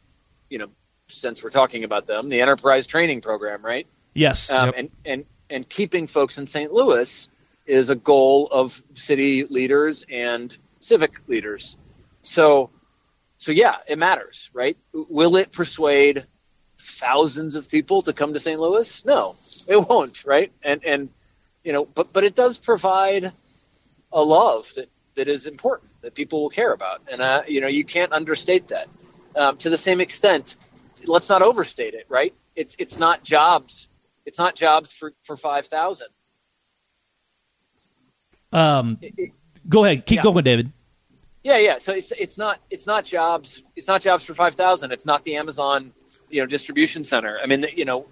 you know, since we're talking about them, the Enterprise training program, right? Yes. Yep. And keeping folks in St. Louis is a goal of city leaders and civic leaders. So yeah, it matters, right? Will it persuade thousands of people to come to St. Louis? No, it won't, right? And you know, but it does provide a love that is important, that people will care about, and you know, you can't understate that. To the same extent, let's not overstate it, right? It's not jobs for 5,000. Go ahead, keep going, David. Yeah. So it's not jobs for 5,000. It's not the Amazon, you know, distribution center. I mean, you know,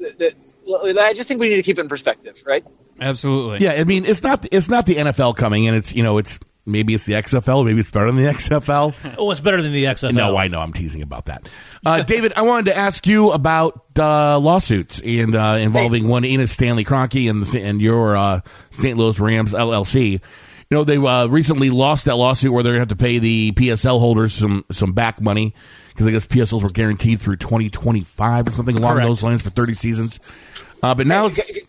I just think we need to keep it in perspective, right? Absolutely. Yeah, I mean, it's not the NFL coming in. It's, you know, it's maybe it's the XFL, maybe it's better than the XFL. Oh, it's better than the XFL. No, I know. I'm teasing about that. David, I wanted to ask you about lawsuits and involving one Ina Stanley Kroenke and your St. Louis Rams LLC. You know, they recently lost that lawsuit where they're going to have to pay the PSL holders some back money, because I guess PSLs were guaranteed through 2025 or something along those lines for 30 seasons. But now it's...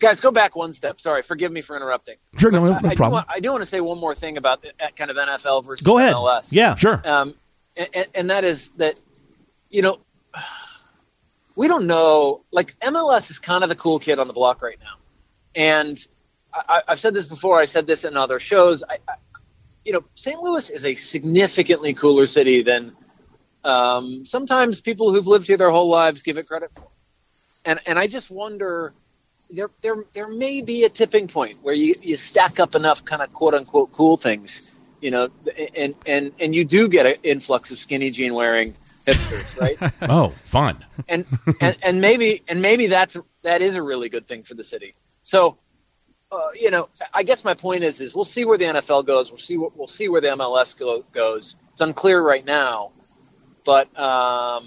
Guys, go back one step. Sorry, forgive me for interrupting. Sure, no problem. I do want to say one more thing about kind of NFL versus go ahead. MLS. Yeah, sure. And that is that, you know, we don't know. Like, MLS is kind of the cool kid on the block right now. And I've said this before. I said this in other shows. You know, St. Louis is a significantly cooler city than... sometimes people who've lived here their whole lives give it credit for. And I just wonder, there may be a tipping point where you stack up enough kind of quote unquote cool things, you know, and you do get an influx of skinny jean wearing hipsters, right? Oh, fun. And maybe that is a really good thing for the city. So, you know, I guess my point is we'll see where the NFL goes. We'll see where the MLS goes. It's unclear right now. But there are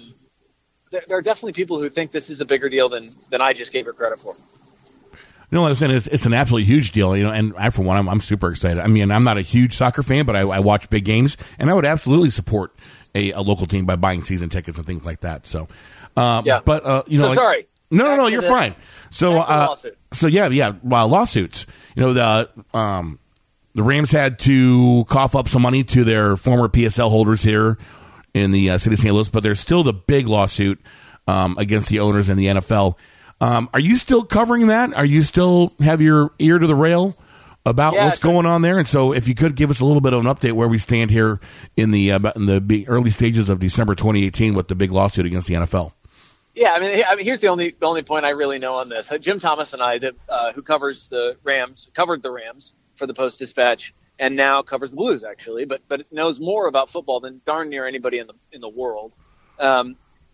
definitely people who think this is a bigger deal than I just gave her credit for. You know what I'm saying? It's an absolutely huge deal, you know. And I, for one, I'm super excited. I mean, I'm not a huge soccer fan, but I watch big games, and I would absolutely support a local team by buying season tickets and things like that. So, yeah. But you know, so sorry. No, you're fine. So, lawsuits. You know, the Rams had to cough up some money to their former PSL holders here in the city of St. Louis, but there's still the big lawsuit against the owners and the NFL. Are you still covering that? Are you still have your ear to the rail about what's going on there? And so if you could give us a little bit of an update where we stand here in the early stages of December 2018 with the big lawsuit against the NFL. Yeah, I mean, here's the only point I really know on this. Jim Thomas and I, who covers the Rams, covered the Rams for the Post-Dispatch, and now covers the Blues actually, but knows more about football than darn near anybody in the world.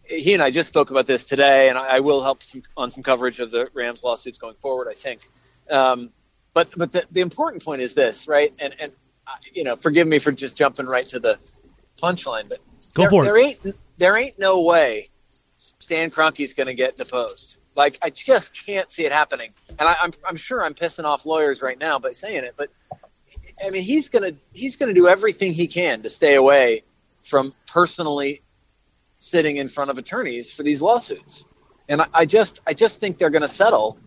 He and I just spoke about this today, and I will help on some coverage of the Rams lawsuits going forward, I think. But the important point is this, right? And forgive me for just jumping right to the punchline, but there ain't no way Stan Kroenke's going to get deposed. Like, I just can't see it happening. And I'm sure I'm pissing off lawyers right now by saying it, but I mean, he's gonna do everything he can to stay away from personally sitting in front of attorneys for these lawsuits. And I just think they're going to settle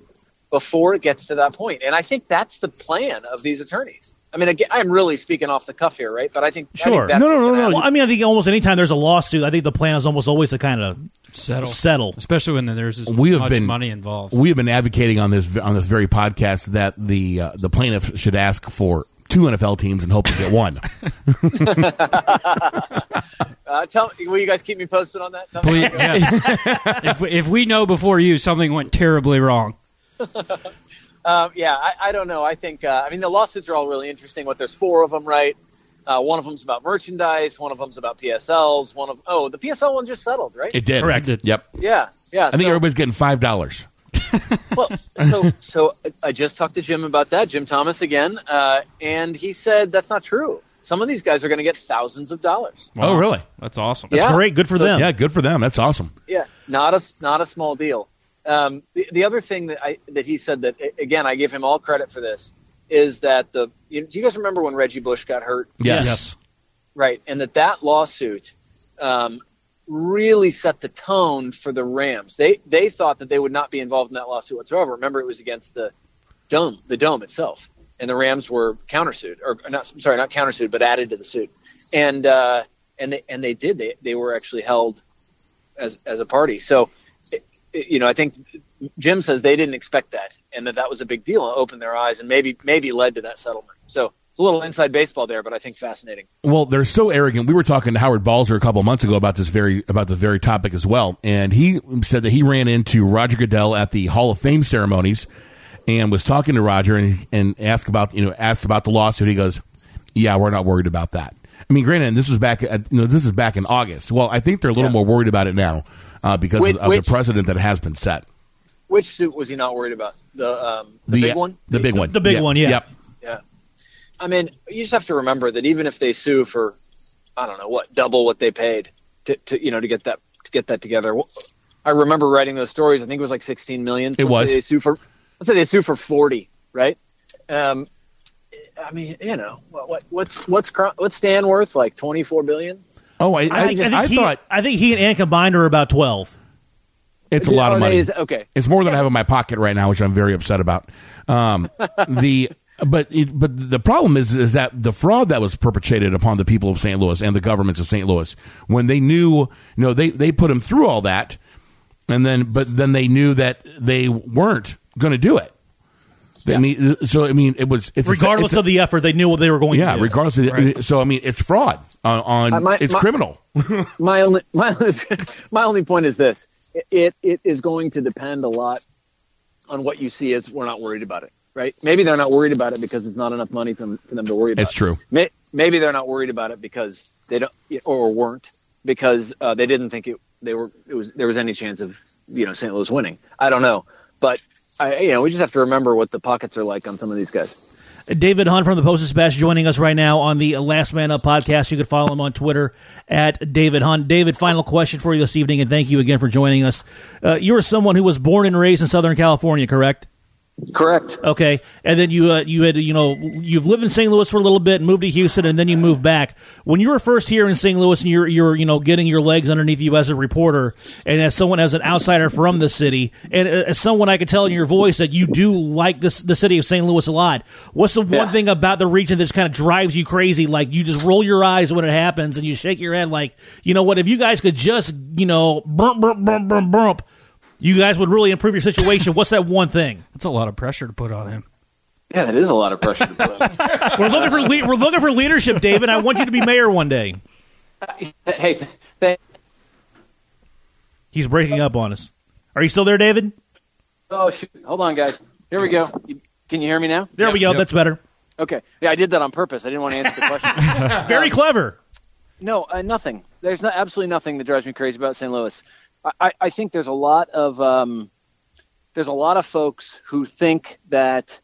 before it gets to that point. And I think that's the plan of these attorneys. I mean, again, I'm really speaking off the cuff here, right? But I think sure. No. Well, I mean, I think almost any time there's a lawsuit, I think the plan is almost always to kind of settle, especially when there's money involved. We have been advocating on this very podcast that the plaintiff should ask for two NFL teams and hope to get one. Will you guys keep me posted on that? Please, yes. If we know before you, something went terribly wrong. I don't know. I think, the lawsuits are all really interesting. What, there's four of them, right? One of them's about merchandise. One of them's about PSLs. The PSL one just settled, right? It did. Correct. Yep. Yeah. I think everybody's getting $5. Well, so I just talked to Jim about that, Jim Thomas again, and he said that's not true. Some of these guys are going to get thousands of dollars. Wow. Oh, really? That's awesome. That's great. Good for them. Yeah, good for them. That's awesome. Yeah, not a small deal. The other thing that he said that, again, I give him all credit for this, is that do you guys remember when Reggie Bush got hurt? Yes. Right, and that lawsuit really set the tone for the Rams. They thought that they would not be involved in that lawsuit whatsoever. Remember, it was against the dome itself, and the Rams were countersued, or not countersued, but added to the suit. And they were actually held as a party. So, I think Jim says they didn't expect that, and that was a big deal, and opened their eyes, and maybe led to that settlement. So, a little inside baseball there, but I think fascinating. Well, they're so arrogant. We were talking to Howard Balzer a couple of months ago about this very topic as well, and he said that he ran into Roger Goodell at the Hall of Fame ceremonies and was talking to Roger and asked about the lawsuit. He goes, "Yeah, we're not worried about that." I mean, granted, this is back in August. Well, I think they're a little more worried about it now because of the precedent that has been set. Which suit was he not worried about? The big one. The big one. The big one. Yeah. Yep. Yeah. I mean, you just have to remember that even if they sue for, I don't know what, double what they paid to get that together. I remember writing those stories. I think it was like $16 million. So it was. Let's say they sue for 40, right? I mean, what's Stan worth? Like $24 billion? Oh, I think he and Ann combined are about 12. It's a lot of money. It's more than I have in my pocket right now, which I'm very upset about. But the problem is that the fraud that was perpetrated upon the people of St. Louis and the governments of St. Louis, when they knew, they put them through all that, but then they knew that they weren't going to do it. Yeah. Regardless of the effort, they knew what they were going to do. Yeah, regardless of so, I mean, it's fraud. It's criminal. My only point is this. It is going to depend a lot on what you see as we're not worried about it, right? Maybe they're not worried about it because it's not enough money for them to worry about. It's true. Maybe they're not worried about it because they don't, or weren't, because they didn't think there was any chance of St. Louis winning. I don't know, but we just have to remember what the pockets are like on some of these guys. David Hunn from the Post-Dispatch joining us right now on the Last Man Up podcast. You can follow him on Twitter at David Hunn. David, final question for you this evening, and thank you again for joining us. You are someone who was born and raised in Southern California, correct? Correct. Okay, and then you've lived in St. Louis for a little bit, and moved to Houston, and then you moved back. When you were first here in St. Louis, and you're getting your legs underneath you as a reporter, and as someone as an outsider from the city, and as someone I could tell in your voice that you do like the city of St. Louis a lot. What's the one thing about the region that just kind of drives you crazy? Like you just roll your eyes when it happens, and you shake your head like, you know what? If you guys could just burp, burp, burp, burp, burp. you guys would really improve your situation, what's that one thing? That's a lot of pressure to put on him. Yeah, that is a lot of pressure to put on him. We're looking for leadership, David. I want you to be mayor one day. Hey, he's breaking up on us. Are you still there, David? Oh, shoot. Hold on, guys. Here we go. Can you hear me now? There we go. Yep. That's better. Okay. Yeah, I did that on purpose. I didn't want to answer the question. Very clever. No, nothing. There's absolutely nothing that drives me crazy about St. Louis. I think there's a lot of folks who think that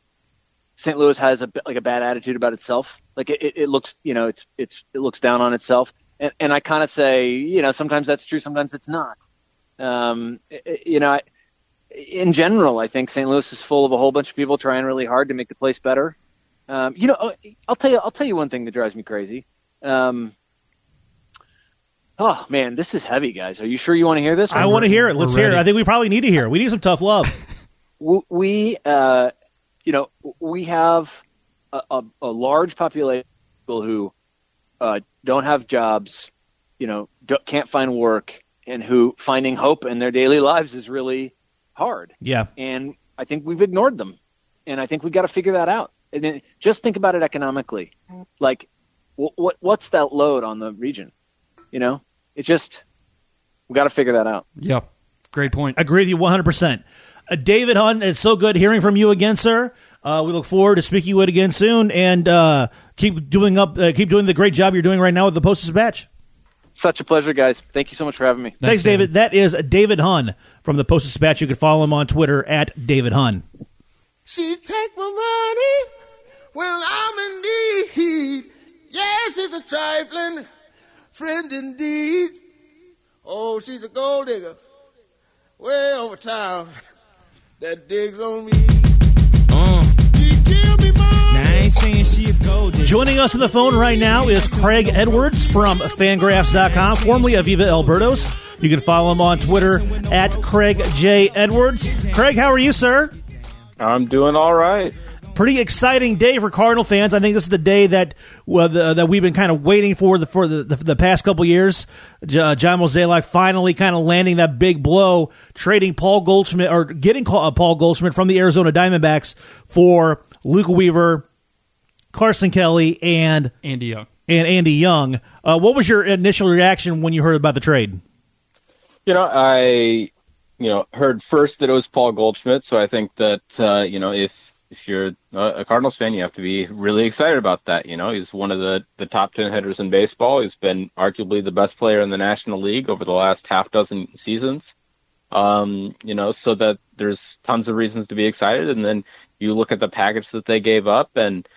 St. Louis has a bad attitude about itself. Like it looks, it looks down on itself. And I kind of say, sometimes that's true, sometimes it's not. In general, I think St. Louis is full of a whole bunch of people trying really hard to make the place better. I'll tell you one thing that drives me crazy. Oh man, this is heavy, guys. Are you sure you want to hear this? I want to hear it. Let's hear it. I think we probably need to hear it. We need some tough love. We have a large population of people who don't have jobs, can't find work, and who finding hope in their daily lives is really hard. Yeah. And I think we've ignored them, and I think we've got to figure that out. And then just think about it economically. Like, what's that load on the region? We got to figure that out. Yeah. Great point. I agree with you 100%. David Hunn, it's so good hearing from you again, sir. We look forward to speaking with you again soon, and keep doing the great job you're doing right now with the Post-Dispatch. Such a pleasure, guys. Thank you so much for having me. Thanks, David. That is David Hunn from the Post-Dispatch. You can follow him on Twitter at David Hunn. She take my money when I'm in need. Yes, she's a trifling friend indeed. Oh, she's a gold digger way over town that digs on me. Joining us on the phone right now is Craig Edwards from Fangraphs.com, formerly of Viva Alberto's. You can follow him on Twitter at Craig J. Edwards. Craig, how are you, sir? I'm doing all right. Pretty exciting day for Cardinal fans. I think this is the day that we've been kind of waiting for the past couple years. John Mozeliak finally kind of landing that big blow, trading Paul Goldschmidt, or getting Paul Goldschmidt from the Arizona Diamondbacks for Luke Weaver, Carson Kelly, and Andy Young. What was your initial reaction when you heard about the trade? I heard first that it was Paul Goldschmidt, so I think that if you're a Cardinals fan, you have to be really excited about that. He's one of the top 10 hitters in baseball. He's been arguably the best player in the National League over the last half dozen seasons. So that there's tons of reasons to be excited, and then you look at the package that they gave up, and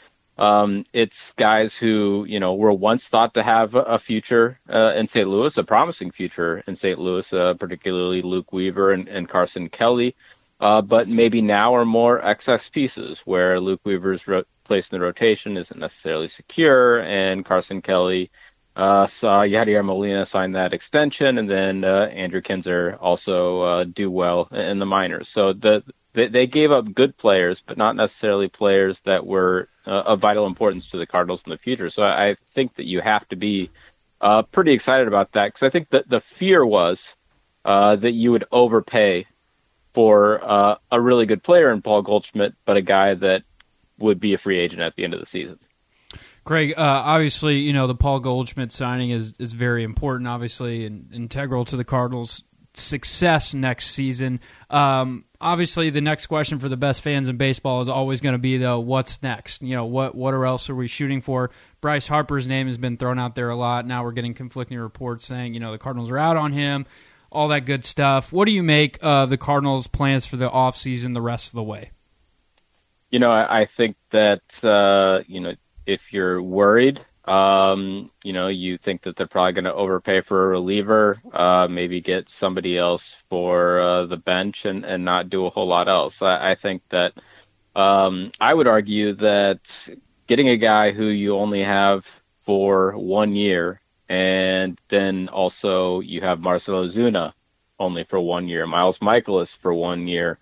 it's guys who, were once thought to have a future in St. Louis, a promising future in St. Louis, particularly Luke Weaver and Carson Kelly, but maybe now are more excess pieces where Luke Weaver's place in the rotation isn't necessarily secure, and Carson Kelly saw Yadier Molina sign that extension, and then Andrew Kinzer also do well in the minors. So they gave up good players, but not necessarily players that were of vital importance to the Cardinals in the future. So I think that you have to be pretty excited about that, because I think that the fear was that you would overpay for a really good player in Paul Goldschmidt, but a guy that would be a free agent at the end of the season. Craig, obviously, the Paul Goldschmidt signing is very important, obviously, and integral to the Cardinals' success next season. Obviously, the next question for the best fans in baseball is always going to be, though, what's next? What else are we shooting for? Bryce Harper's name has been thrown out there a lot. Now we're getting conflicting reports saying, the Cardinals are out on him, all that good stuff. What do you make of the Cardinals' plans for the offseason the rest of the way? I think that, if you're worried, you think that they're probably going to overpay for a reliever, maybe get somebody else for the bench and not do a whole lot else. I think that I would argue that getting a guy who you only have for 1 year, and then also you have Marcell Ozuna only for 1 year, Miles Michaelis for 1 year,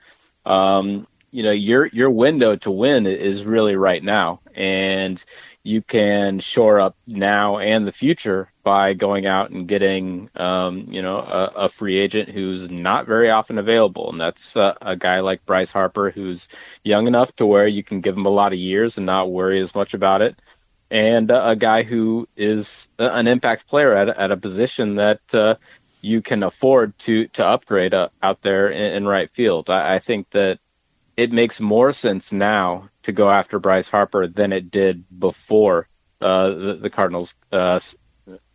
your window to win is really right now, and you can shore up now and the future by going out and getting, a free agent who's not very often available. And that's a guy like Bryce Harper, who's young enough to where you can give him a lot of years and not worry as much about it. And a guy who is an impact player at a position that you can afford to upgrade out there in right field. I think that it makes more sense now to go after Bryce Harper than it did before the Cardinals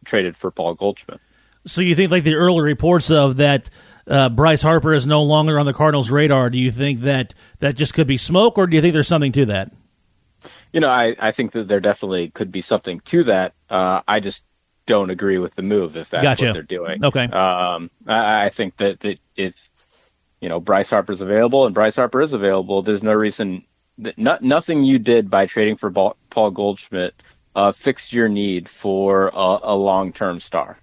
traded for Paul Goldschmidt. So you think, like the early reports of that Bryce Harper is no longer on the Cardinals' radar, do you think that just could be smoke, or do you think there's something to that? You know, I think that there definitely could be something to that. I just don't agree with the move, if that's what they're doing. Okay. I think that if, Bryce Harper's available, and Bryce Harper is available, there's no reason that nothing you did by trading for Paul Goldschmidt fixed your need for a long-term star.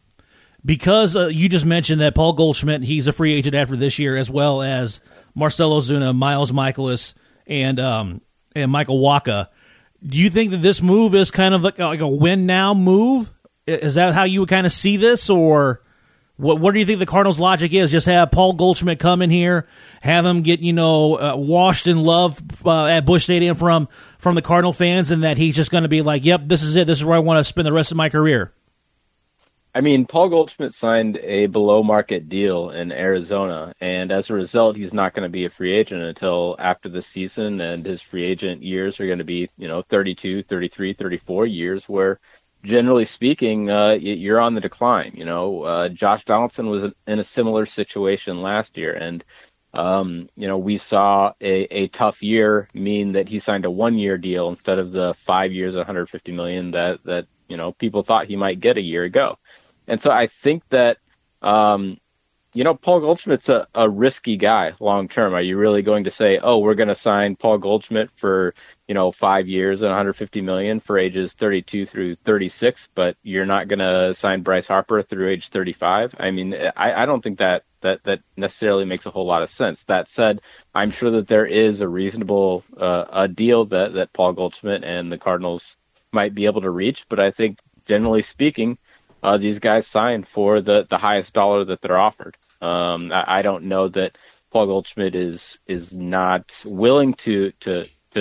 Because you just mentioned that Paul Goldschmidt, he's a free agent after this year, as well as Marcell Ozuna, Miles Michaelis, and Michael Wacha. Do you think that this move is kind of like a win-now move? Is that how you would kind of see this, or what do you think the Cardinals' logic is? Just have Paul Goldschmidt come in here, have him get washed in love at Busch Stadium from the Cardinal fans, and that he's just going to be like, yep, this is it. This is where I want to spend the rest of my career. I mean, Paul Goldschmidt signed a below-market deal in Arizona, and as a result, he's not going to be a free agent until after the season, and his free agent years are going to be, 32, 33, 34 years, where generally speaking, you're on the decline. Josh Donaldson was in a similar situation last year, and we saw a tough year mean that he signed a 1-year deal instead of the 5 years, $150 million that people thought he might get a year ago. And so I think that, Paul Goldschmidt's a risky guy long term. Are you really going to say, oh, we're going to sign Paul Goldschmidt for, 5 years and $150 million for ages 32 through 36, but you're not going to sign Bryce Harper through age 35? I mean, I don't think that necessarily makes a whole lot of sense. That said, I'm sure that there is a reasonable a deal that Paul Goldschmidt and the Cardinals might be able to reach, but I think generally speaking, these guys sign for the highest dollar that they're offered. I don't know that Paul Goldschmidt is not willing to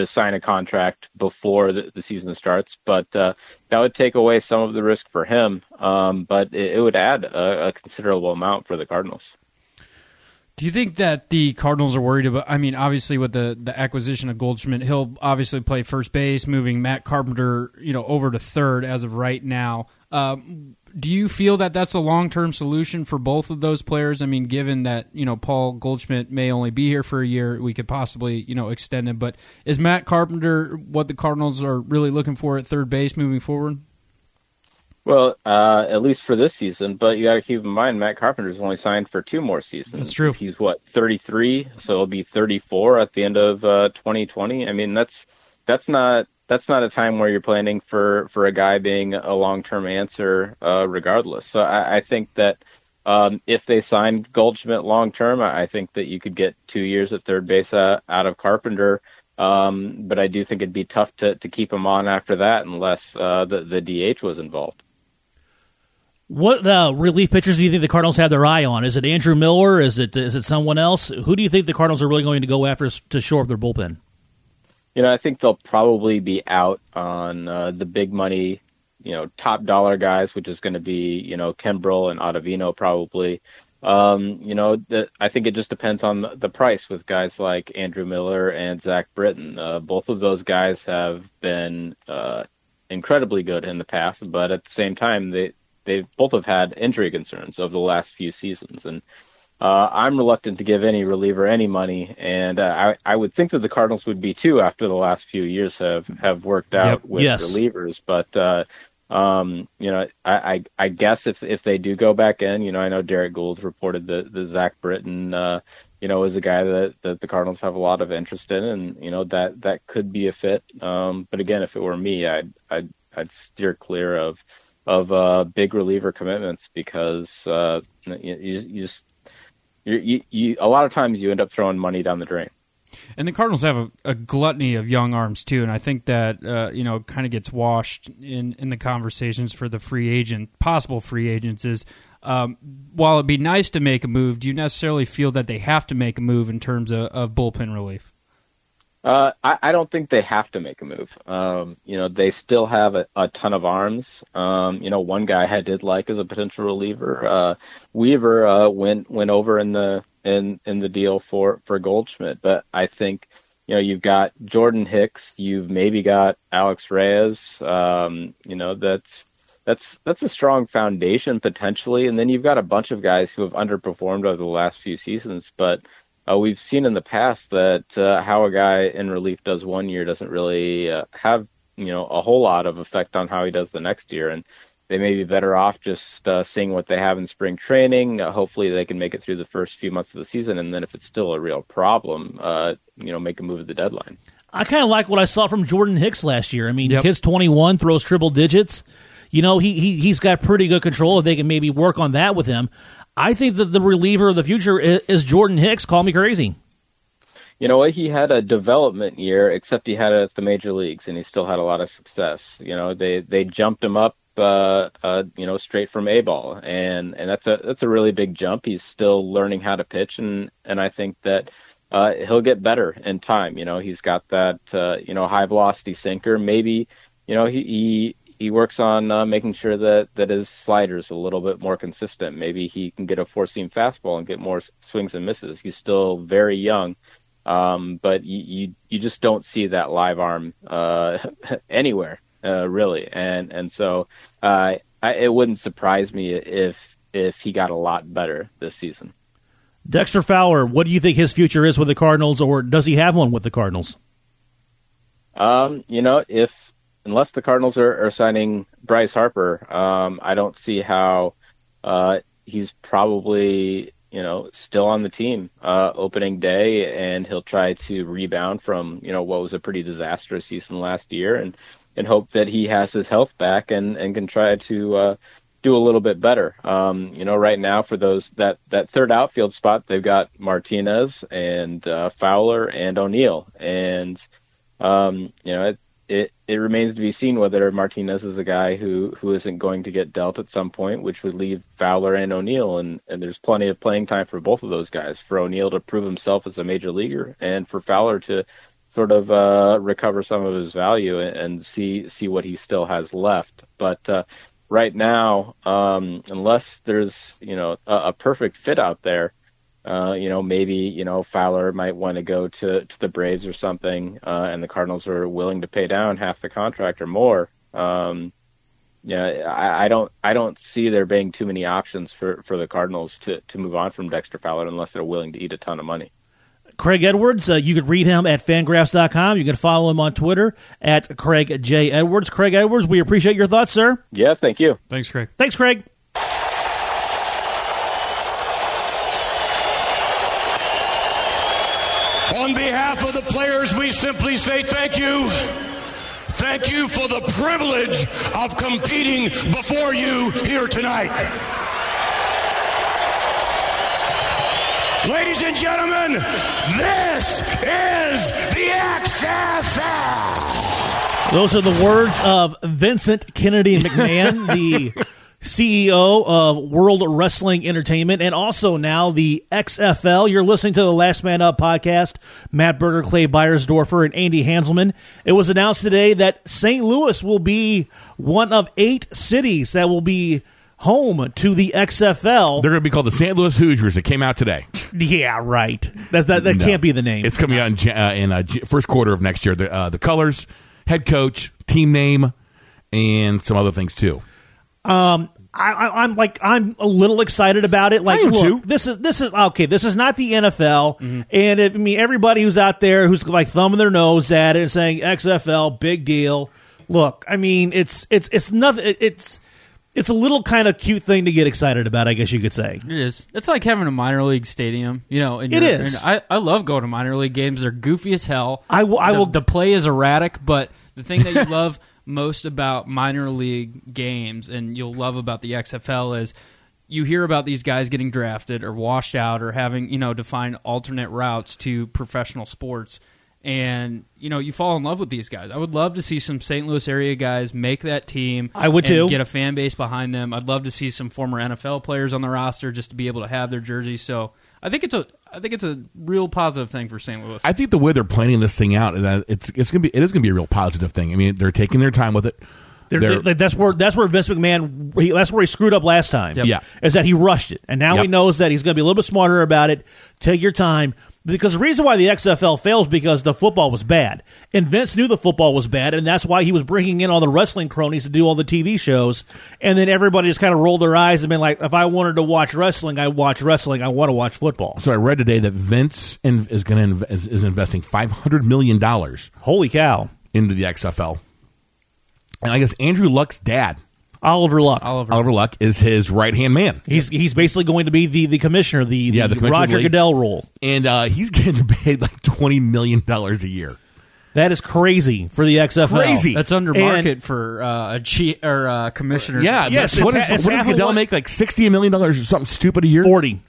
sign a contract before the season starts, but that would take away some of the risk for him, but it would add a considerable amount for the Cardinals. Do you think that the Cardinals are worried about, I mean, obviously with the acquisition of Goldschmidt, he'll obviously play first base, moving Matt Carpenter, over to third as of right now. Do you feel that that's a long-term solution for both of those players? I mean, given that, Paul Goldschmidt may only be here for a year, we could possibly, extend him. But is Matt Carpenter what the Cardinals are really looking for at third base moving forward? Well, at least for this season. But you got to keep in mind, Matt Carpenter's only signed for 2 more seasons. That's true. He's, 33? So it'll be 34 at the end of 2020. I mean, that's not a time where you're planning for a guy being a long-term answer regardless. So I think that if they signed Goldschmidt long-term, I think that you could get 2 years at third base out of Carpenter. But I do think it'd be tough to keep him on after that unless the DH was involved. What relief pitchers do you think the Cardinals have their eye on? Is it Andrew Miller? Is it someone else? Who do you think the Cardinals are really going to go after to shore up their bullpen? I think they'll probably be out on the big money, top dollar guys, which is going to be, Kimbrel and Ottavino probably. I think it just depends on the price with guys like Andrew Miller and Zach Britton. Both of those guys have been incredibly good in the past, but at the same time, they both have had injury concerns over the last few seasons. And I'm reluctant to give any reliever any money, and I would think that the Cardinals would be too after the last few years have worked out with relievers. But I guess if they do go back in, I know Derek Gould's reported the Zach Britton, is a guy that the Cardinals have a lot of interest in, and that could be a fit. But again, if it were me, I'd steer clear of big reliever commitments because you just. You a lot of times you end up throwing money down the drain. And the Cardinals have a gluttony of young arms too, and I think that kind of gets washed in the conversations for the possible free agents is, while it'd be nice to make a move, do you necessarily feel that they have to make a move in terms of bullpen relief? I don't think they have to make a move. They still have a ton of arms. One guy I did like as a potential reliever, Weaver, went over in the deal for Goldschmidt. But I think, you've got Jordan Hicks, you've maybe got Alex Reyes. That's a strong foundation potentially. And then you've got a bunch of guys who have underperformed over the last few seasons, but we've seen in the past that how a guy in relief does one year doesn't really have a whole lot of effect on how he does the next year, and they may be better off just seeing what they have in spring training. Hopefully they can make it through the first few months of the season, and then if it's still a real problem, make a move at the deadline. I kind of like what I saw from Jordan Hicks last year. I mean, yep. Kid's 21, throws triple digits. He's got pretty good control if they can maybe work on that with him. I think that the reliever of the future is Jordan Hicks. Call me crazy. You know what? He had a development year, except he had it at the major leagues, and he still had a lot of success. They jumped him up, straight from A-ball, and that's a really big jump. He's still learning how to pitch, and I think that he'll get better in time. He's got that high velocity sinker. Maybe he works on making sure that his slider's a little bit more consistent. Maybe he can get a four-seam fastball and get more swings and misses. He's still very young, but you just don't see that live arm anywhere, really. And so it wouldn't surprise me if he got a lot better this season. Dexter Fowler, what do you think his future is with the Cardinals, or does he have one with the Cardinals? Unless the Cardinals are signing Bryce Harper, I don't see how he's probably, still on the team opening day, and he'll try to rebound from, what was a pretty disastrous season last year, and hope that he has his health back and can try to do a little bit better. Right now for those that third outfield spot, they've got Martinez and Fowler and O'Neill. And, It remains to be seen whether Martinez is a guy who isn't going to get dealt at some point, which would leave Fowler and O'Neill, and there's plenty of playing time for both of those guys, for O'Neill to prove himself as a major leaguer, and for Fowler to sort of recover some of his value and see what he still has left. But right now, unless there's a perfect fit out there, Fowler might want to go to the Braves or something, and the Cardinals are willing to pay down half the contract or more. I don't see there being too many options for the Cardinals to move on from Dexter Fowler unless they're willing to eat a ton of money. Craig Edwards, you can read him at Fangraphs.com. You can follow him on Twitter at Craig J. Edwards. Craig Edwards, we appreciate your thoughts, sir. Yeah, thank you. Thanks, Craig. Thanks, Craig. We simply say thank you. Thank you for the privilege of competing before you here tonight. Ladies and gentlemen, this is the XFL. Those are the words of Vincent Kennedy McMahon, the CEO of World Wrestling Entertainment, and also now the XFL. You're listening to the Last Man Up podcast. Matt Berger, Clay Byersdorfer, and Andy Hanselman. It was announced today that St. Louis will be one of 8 cities that will be home to the XFL. They're going to be called the St. Louis Hoosiers. It came out today. Yeah, right. That no, can't be the name. It's coming out in first quarter of next year. The colors, head coach, team name, and some other things too. I'm a little excited about it. Like, look, this is okay. This is not the NFL, mm-hmm. and everybody who's out there who's like thumbing their nose at it and saying XFL, big deal. Look, it's nothing. It's a little kind of cute thing to get excited about, I guess you could say. It is. It's like having a minor league stadium. It is. And I love going to minor league games. They're goofy as hell. The play is erratic, but the thing that you love most about minor league games, and you'll love about the XFL, is you hear about these guys getting drafted or washed out or having, you know, to find alternate routes to professional sports. And, you know, you fall in love with these guys. I would love to see some St. Louis area guys make that team. I would too. Get a fan base behind them. I'd love to see some former NFL players on the roster just to be able to have their jerseys. So I think it's a real positive thing for St. Louis. I think the way they're planning this thing out, it is going to be a real positive thing. I mean, they're taking their time with it. That's where Vince McMahon, that's where he screwed up last time. Yep. Yeah, is that he rushed it, and now he knows that he's going to be a little bit smarter about it. Take your time. Because the reason why the XFL fails because the football was bad. And Vince knew the football was bad, and that's why he was bringing in all the wrestling cronies to do all the TV shows. And then everybody just kind of rolled their eyes and been like, if I wanted to watch wrestling, I watch wrestling. I want to watch football. So I read today that Vince is investing $500 million. Holy cow. Into the XFL. And I guess Andrew Luck's dad, Oliver Luck, is his right-hand man. He's basically going to be the commissioner, the Roger Goodell role. And he's getting paid like $20 million a year. That is crazy for the XFL. Crazy. That's under market for a commissioner. Yeah. Yes, what does Goodell make? Like $60 million or something stupid a year? 40.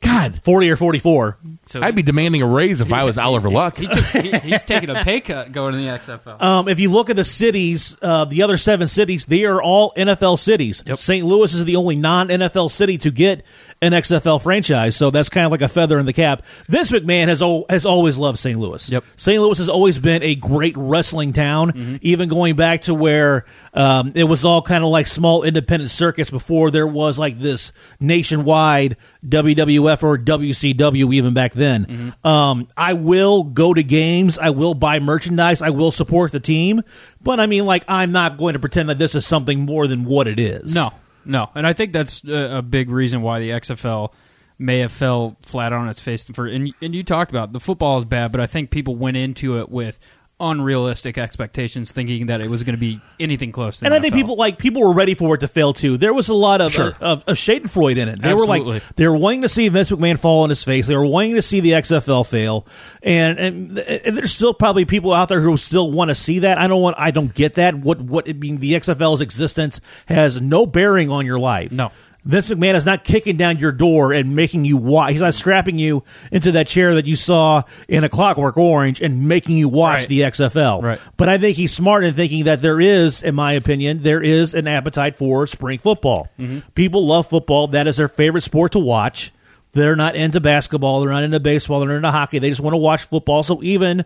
God. 40 or 44. So I'd be demanding a raise if I was Oliver Luck. He's taking a pay cut going to the XFL. If you look at the cities, the other 7 cities, they are all NFL cities. Yep. St. Louis is the only non-NFL city to get an XFL franchise, so that's kind of like a feather in the cap. Vince McMahon has always loved St. Louis. Yep. St. Louis has always been a great wrestling town, even going back to where it was all kind of like small independent circuits before there was like this nationwide WWF or WCW even back then. I will go to games. I will buy merchandise. I will support the team. But I mean, like, I'm not going to pretend that this is something more than what it is. No, and I think that's a big reason why the XFL may have fell flat on its face. And you talked about the football is bad, but I think people went into it with unrealistic expectations, thinking that it was going to be anything close to the NFL. I think people were ready for it to fail too. There was a lot of Schadenfreude in it. They were wanting to see Vince McMahon fall on his face. They were wanting to see the XFL fail, and there's still probably people out there who still want to see that. I don't get that. What it mean? The XFL's existence has no bearing on your life. No. Vince McMahon is not kicking down your door and making you watch. He's not strapping you into that chair that you saw in A Clockwork Orange and making you watch the XFL. Right. But I think he's smart in thinking that in my opinion, there is an appetite for spring football. People love football. That is their favorite sport to watch. They're not into basketball. They're not into baseball. They're not into hockey. They just want to watch football. So even,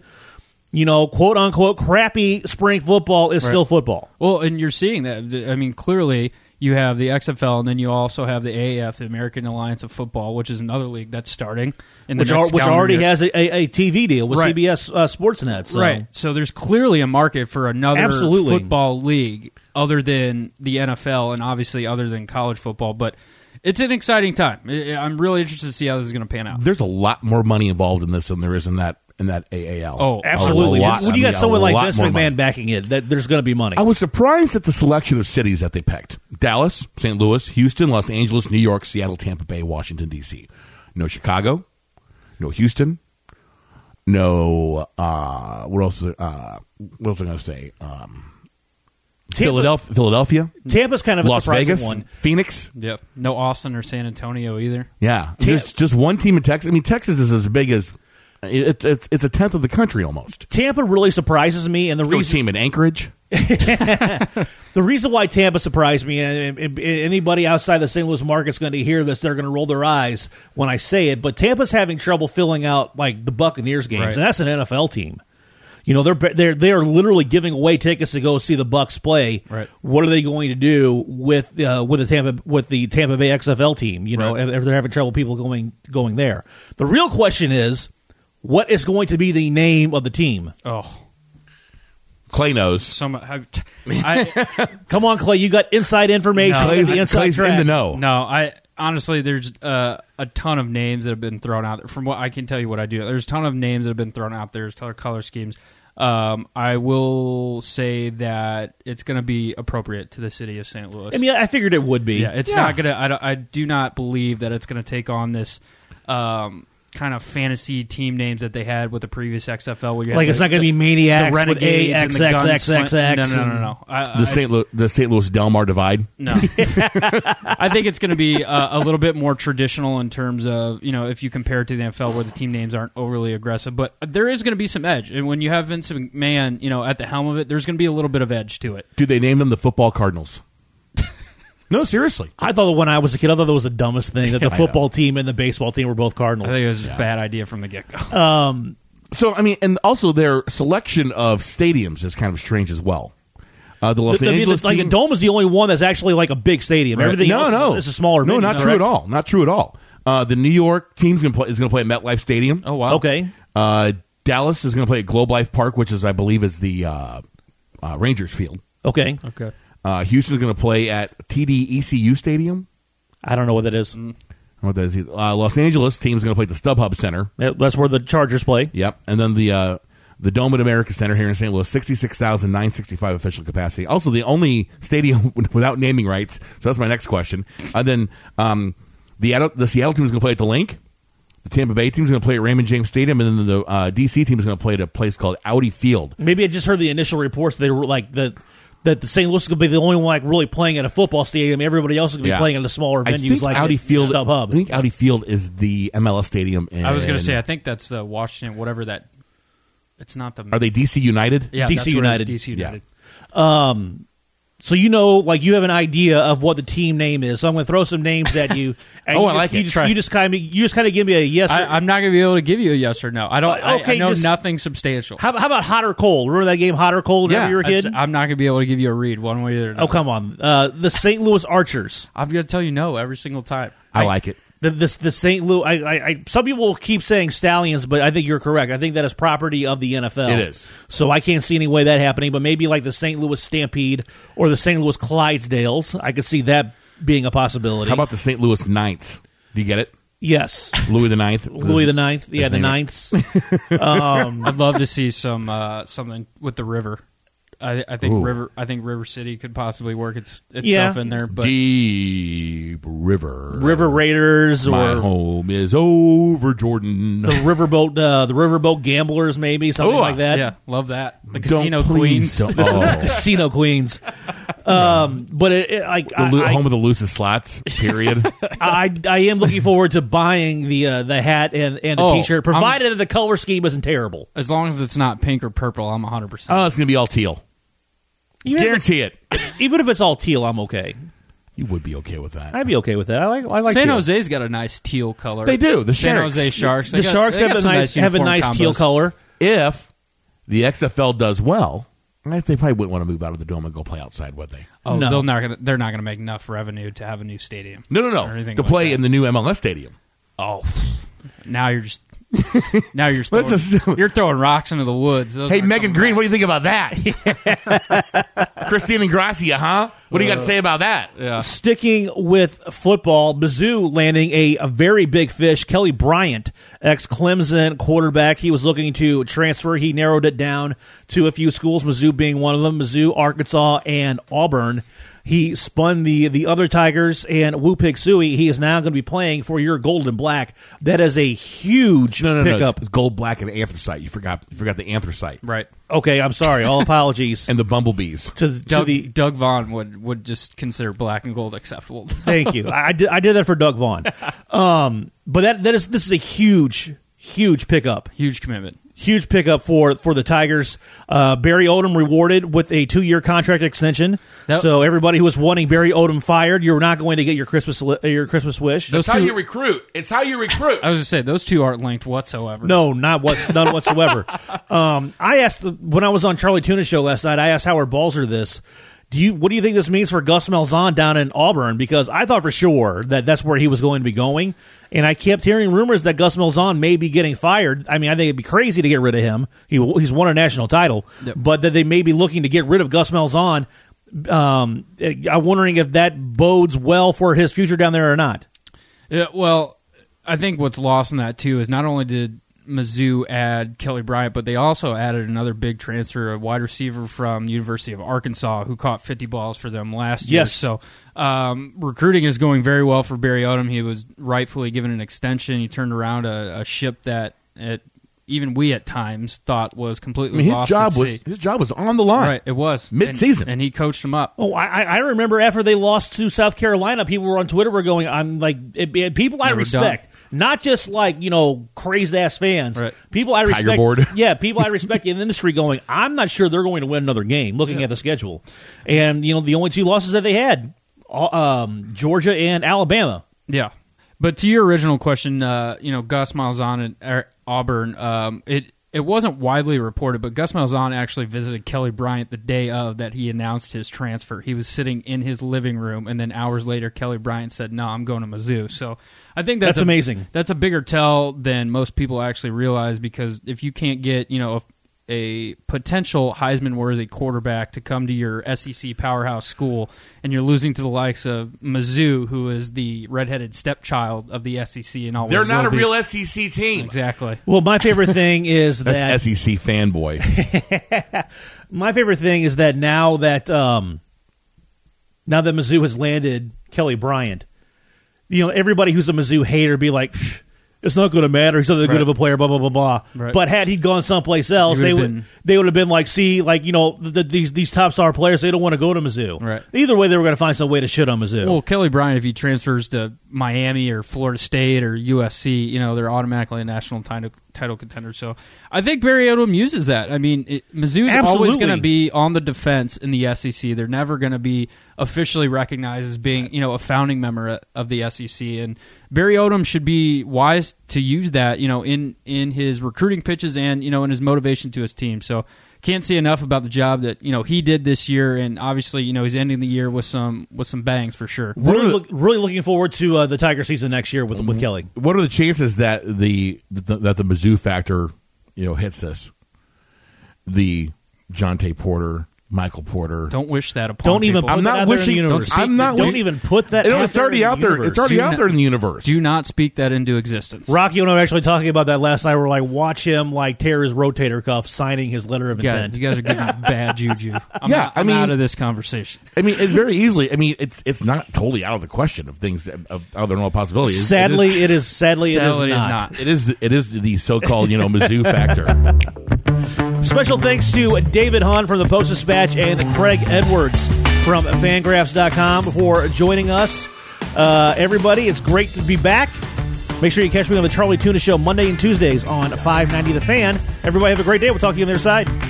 you know, quote unquote, crappy spring football is still football. Well, and you're seeing that. I mean, clearly, you have the XFL, and then you also have the AAF, the American Alliance of Football, which is another league that's starting in the which already has a TV deal with CBS Sportsnet. So. Right. So there's clearly a market for another football league other than the NFL and obviously other than college football. But it's an exciting time. I'm really interested to see how this is going to pan out. There's a lot more money involved in this than there is in that. In that AAL. Oh, absolutely. When you got someone like Vince McMahon backing it, that there's going to be money. I was surprised at the selection of cities that they picked. Dallas, St. Louis, Houston, Los Angeles, New York, Seattle, Tampa Bay, Washington, D.C. No Chicago, no Houston, no, what else was I going to say? Philadelphia. Tampa's kind of a surprising one. Phoenix. Yep. No Austin or San Antonio either. Yeah. There's just one team in Texas. I mean, Texas is as big as... It's a tenth of the country almost. Tampa really surprises me, and the team in Anchorage. The reason why Tampa surprised me, and anybody outside the St. Louis market's going to hear this, they're going to roll their eyes when I say it. But Tampa's having trouble filling out like the Buccaneers games, and that's an NFL team. You know, they are literally giving away tickets to go see the Bucs play. Right. What are they going to do with the Tampa Bay XFL team? You know, if they're having trouble, people going there. The real question is, what is going to be the name of the team? Oh. Clay knows. Come on, Clay. You got inside information. Clay's in the know. No, honestly, there's a ton of names that have been thrown out there. From what I can tell you what I do, there's a ton of names that have been thrown out there. There's color schemes. I will say that it's going to be appropriate to the city of St. Louis. I mean, I figured it would be. Yeah, it's not going to... I do not believe that it's going to take on this... kind of fantasy team names that they had with the previous XFL. Where you had like the, it's not going to be Maniacs with AXXXX. No. The St. Louis Del Mar divide? No. I think it's going to be a little bit more traditional in terms of, you know, if you compare it to the NFL where the team names aren't overly aggressive. But there is going to be some edge. And when you have Vince McMahon, you know, at the helm of it, there's going to be a little bit of edge to it. Do they name them the Football Cardinals? No, seriously. I thought when I was a kid, I thought that was the dumbest thing, that the football team and the baseball team were both Cardinals. I think it was a bad idea from the get-go. So, I mean, and also their selection of stadiums is kind of strange as well. The Los Angeles team, like a dome is the only one that's actually like a big stadium. Right. Everything else is a smaller venue. Not true at all. The New York team is going to play at MetLife Stadium. Oh, wow. Okay. Dallas is going to play at Globe Life Park, which is, I believe, is the Rangers field. Okay. Houston's going to play at TD-ECU Stadium. I don't know what that is. Los Angeles team's going to play at the StubHub Center. That's where the Chargers play. Yep. And then the Dome at America Center here in St. Louis, 66,965 official capacity. Also, the only stadium without naming rights. So that's my next question. And then the Seattle team's going to play at the Link. The Tampa Bay team's going to play at Raymond James Stadium, and then the D.C. team's going to play at a place called Audi Field. Maybe I just heard the initial reports. They were like that the St. Louis is going to be the only one like really playing at a football stadium. Everybody else is going to be playing in the smaller venues like StubHub. I think Audi Field is the MLS stadium. I was going to say, I think that's the Washington, whatever that. It's not the. Are they D.C. United? Yeah, D.C. United. D.C. United. Yeah. So you know, like you have an idea of what the team name is. So I'm going to throw some names at you. And you just kind of give me a yes. I'm not going to be able to give you a yes or no. I don't. Okay, I know nothing substantial. How about hot or cold? Remember that game, hot or cold? Yeah, you were a kid. I'm not going to be able to give you a read one way or another. Oh, come on. The St. Louis Archers. I'm going to tell you no every single time. I like it. The St. Louis, some people keep saying Stallions, but I think you're correct. I think that is property of the NFL. It is. So I can't see any way that happening, but maybe like the St. Louis Stampede or the St. Louis Clydesdales. I could see that being a possibility. How about the St. Louis Ninths? Do you get it? Yes. Louis the Ninth. Yeah, the Ninths. I'd love to see some something with the river. I think River City could possibly work itself in there. But Deep River Raiders, my home is over Jordan. The Riverboat Gamblers, maybe something like that. Yeah, love that. The Casino Queens, Casino Queens. But home of the loosest slots. Period. I am looking forward to buying the hat and the T-shirt, provided that the color scheme isn't terrible. As long as it's not pink or purple, I'm 100%. Oh, it's gonna be all teal. Guarantee it. Even if it's all teal, I'm okay. You would be okay with that. I'd be okay with that. I like San Jose's got a nice teal color. They do. The San Jose Sharks. The Sharks have a nice teal color. If the XFL does well. They probably wouldn't want to move out of the dome and go play outside, would they? Oh, no. They're not going to make enough revenue to have a new stadium. No. To play in the new MLS stadium. Oh, you're throwing rocks into the woods. Those Megan Green, what do you think about that? Christine Ingracia, huh? What do you got to say about that? Yeah. Sticking with football, Mizzou landing a very big fish, Kelly Bryant, ex-Clemson quarterback. He was looking to transfer. He narrowed it down to a few schools, Mizzou being one of them, Mizzou, Arkansas, and Auburn. He spun the other Tigers and Wupik Sui. He is now going to be playing for your Gold and Black. That is a huge pickup. It's Gold, Black, and Anthracite. You forgot the Anthracite. Right. Okay, I'm sorry. All apologies. And the Bumblebees. Doug Vaughn would just consider black and gold acceptable. Thank you. I did that for Doug Vaughn. But this is a huge pickup. Huge commitment. Huge pickup for the Tigers. Barry Odom rewarded with a 2-year contract extension. So everybody who was wanting Barry Odom fired, you're not going to get your Christmas wish. It's how you recruit. I was just saying those two aren't linked whatsoever. No, none whatsoever. I asked when I was on Charlie Tuna's show last night. I asked Howard Balzer this. What do you think this means for Gus Malzahn down in Auburn? Because I thought for sure that's where he was going to be going, and I kept hearing rumors that Gus Malzahn may be getting fired. I mean, I think it'd be crazy to get rid of him. He's won a national title, but that they may be looking to get rid of Gus Malzahn. I'm wondering if that bodes well for his future down there or not. Yeah, well, I think what's lost in that, too, is not only did Mizzou add Kelly Bryant, but they also added another big transfer, a wide receiver from the University of Arkansas who caught 50 balls for them last year. So recruiting is going very well for Barry Odom. He was rightfully given an extension. He turned around a ship that even we at times thought was completely lost. His job was on the line. Right, it was. Mid-season. And he coached him up. Oh, I remember after they lost to South Carolina, people were on Twitter were going, I'm like, people I respect. Not just like, crazed-ass fans. Right. People I respect. Tiger board. Yeah, people I respect in the industry going, I'm not sure they're going to win another game looking at the schedule. And, the only two losses that they had, Georgia and Alabama. Yeah. But to your original question, Gus Malzahn and Auburn, it wasn't widely reported, but Gus Malzahn actually visited Kelly Bryant the day of that he announced his transfer. He was sitting in his living room, and then hours later, Kelly Bryant said, "No, I'm going to Mizzou." So I think that's amazing. That's a bigger tell than most people actually realize, because if you can't get a potential Heisman-worthy quarterback to come to your SEC powerhouse school, and you're losing to the likes of Mizzou, who is the redheaded stepchild of the SEC, and all they're not a real SEC team. Exactly. Well, my favorite thing is that SEC fanboy. My favorite thing is that now that Mizzou has landed Kelly Bryant, everybody who's a Mizzou hater be like, pfft, it's not going to matter. He's not that good of a player, blah, blah, blah, blah. Right. But had he gone someplace else, they would have been like, see, these top star players, they don't want to go to Mizzou. Right. Either way, they were going to find some way to shit on Mizzou. Well, Kelly Bryant, if he transfers to Miami or Florida State or USC, they're automatically a national title contender. So I think Barry Odom uses that. I mean, Mizzou's always going to be on the defense in the SEC. They're never going to be officially recognized as being, a founding member of the SEC. And Barry Odom should be wise to use that, in his recruiting pitches and, in his motivation to his team. So can't say enough about the job that, he did this year, and obviously, he's ending the year with some bangs for sure. Really looking forward to the Tiger season next year with Kelly. What are the chances that the Mizzou factor, hits us? The Jonte Porter, Michael Porter. Don't wish that upon people. I'm not wishing. Don't even put that. It's already out there. It's already out there in the universe. Do not speak that into existence. Rocky and I were actually talking about that last night. We're like, watch him tear his rotator cuff signing his letter of intent. You guys are giving bad juju. I'm out of this conversation. I mean, very easily. I mean, it's not totally out of the question of things of other normal possibilities. Sadly, it is not. It is the so-called Mizzou factor. Special thanks to David Hunn from the Post-Dispatch and Craig Edwards from Fangraphs.com for joining us. Everybody, it's great to be back. Make sure you catch me on the Charlie Tuna Show Monday and Tuesdays on 590 The Fan. Everybody have a great day. We'll talk to you on the other side.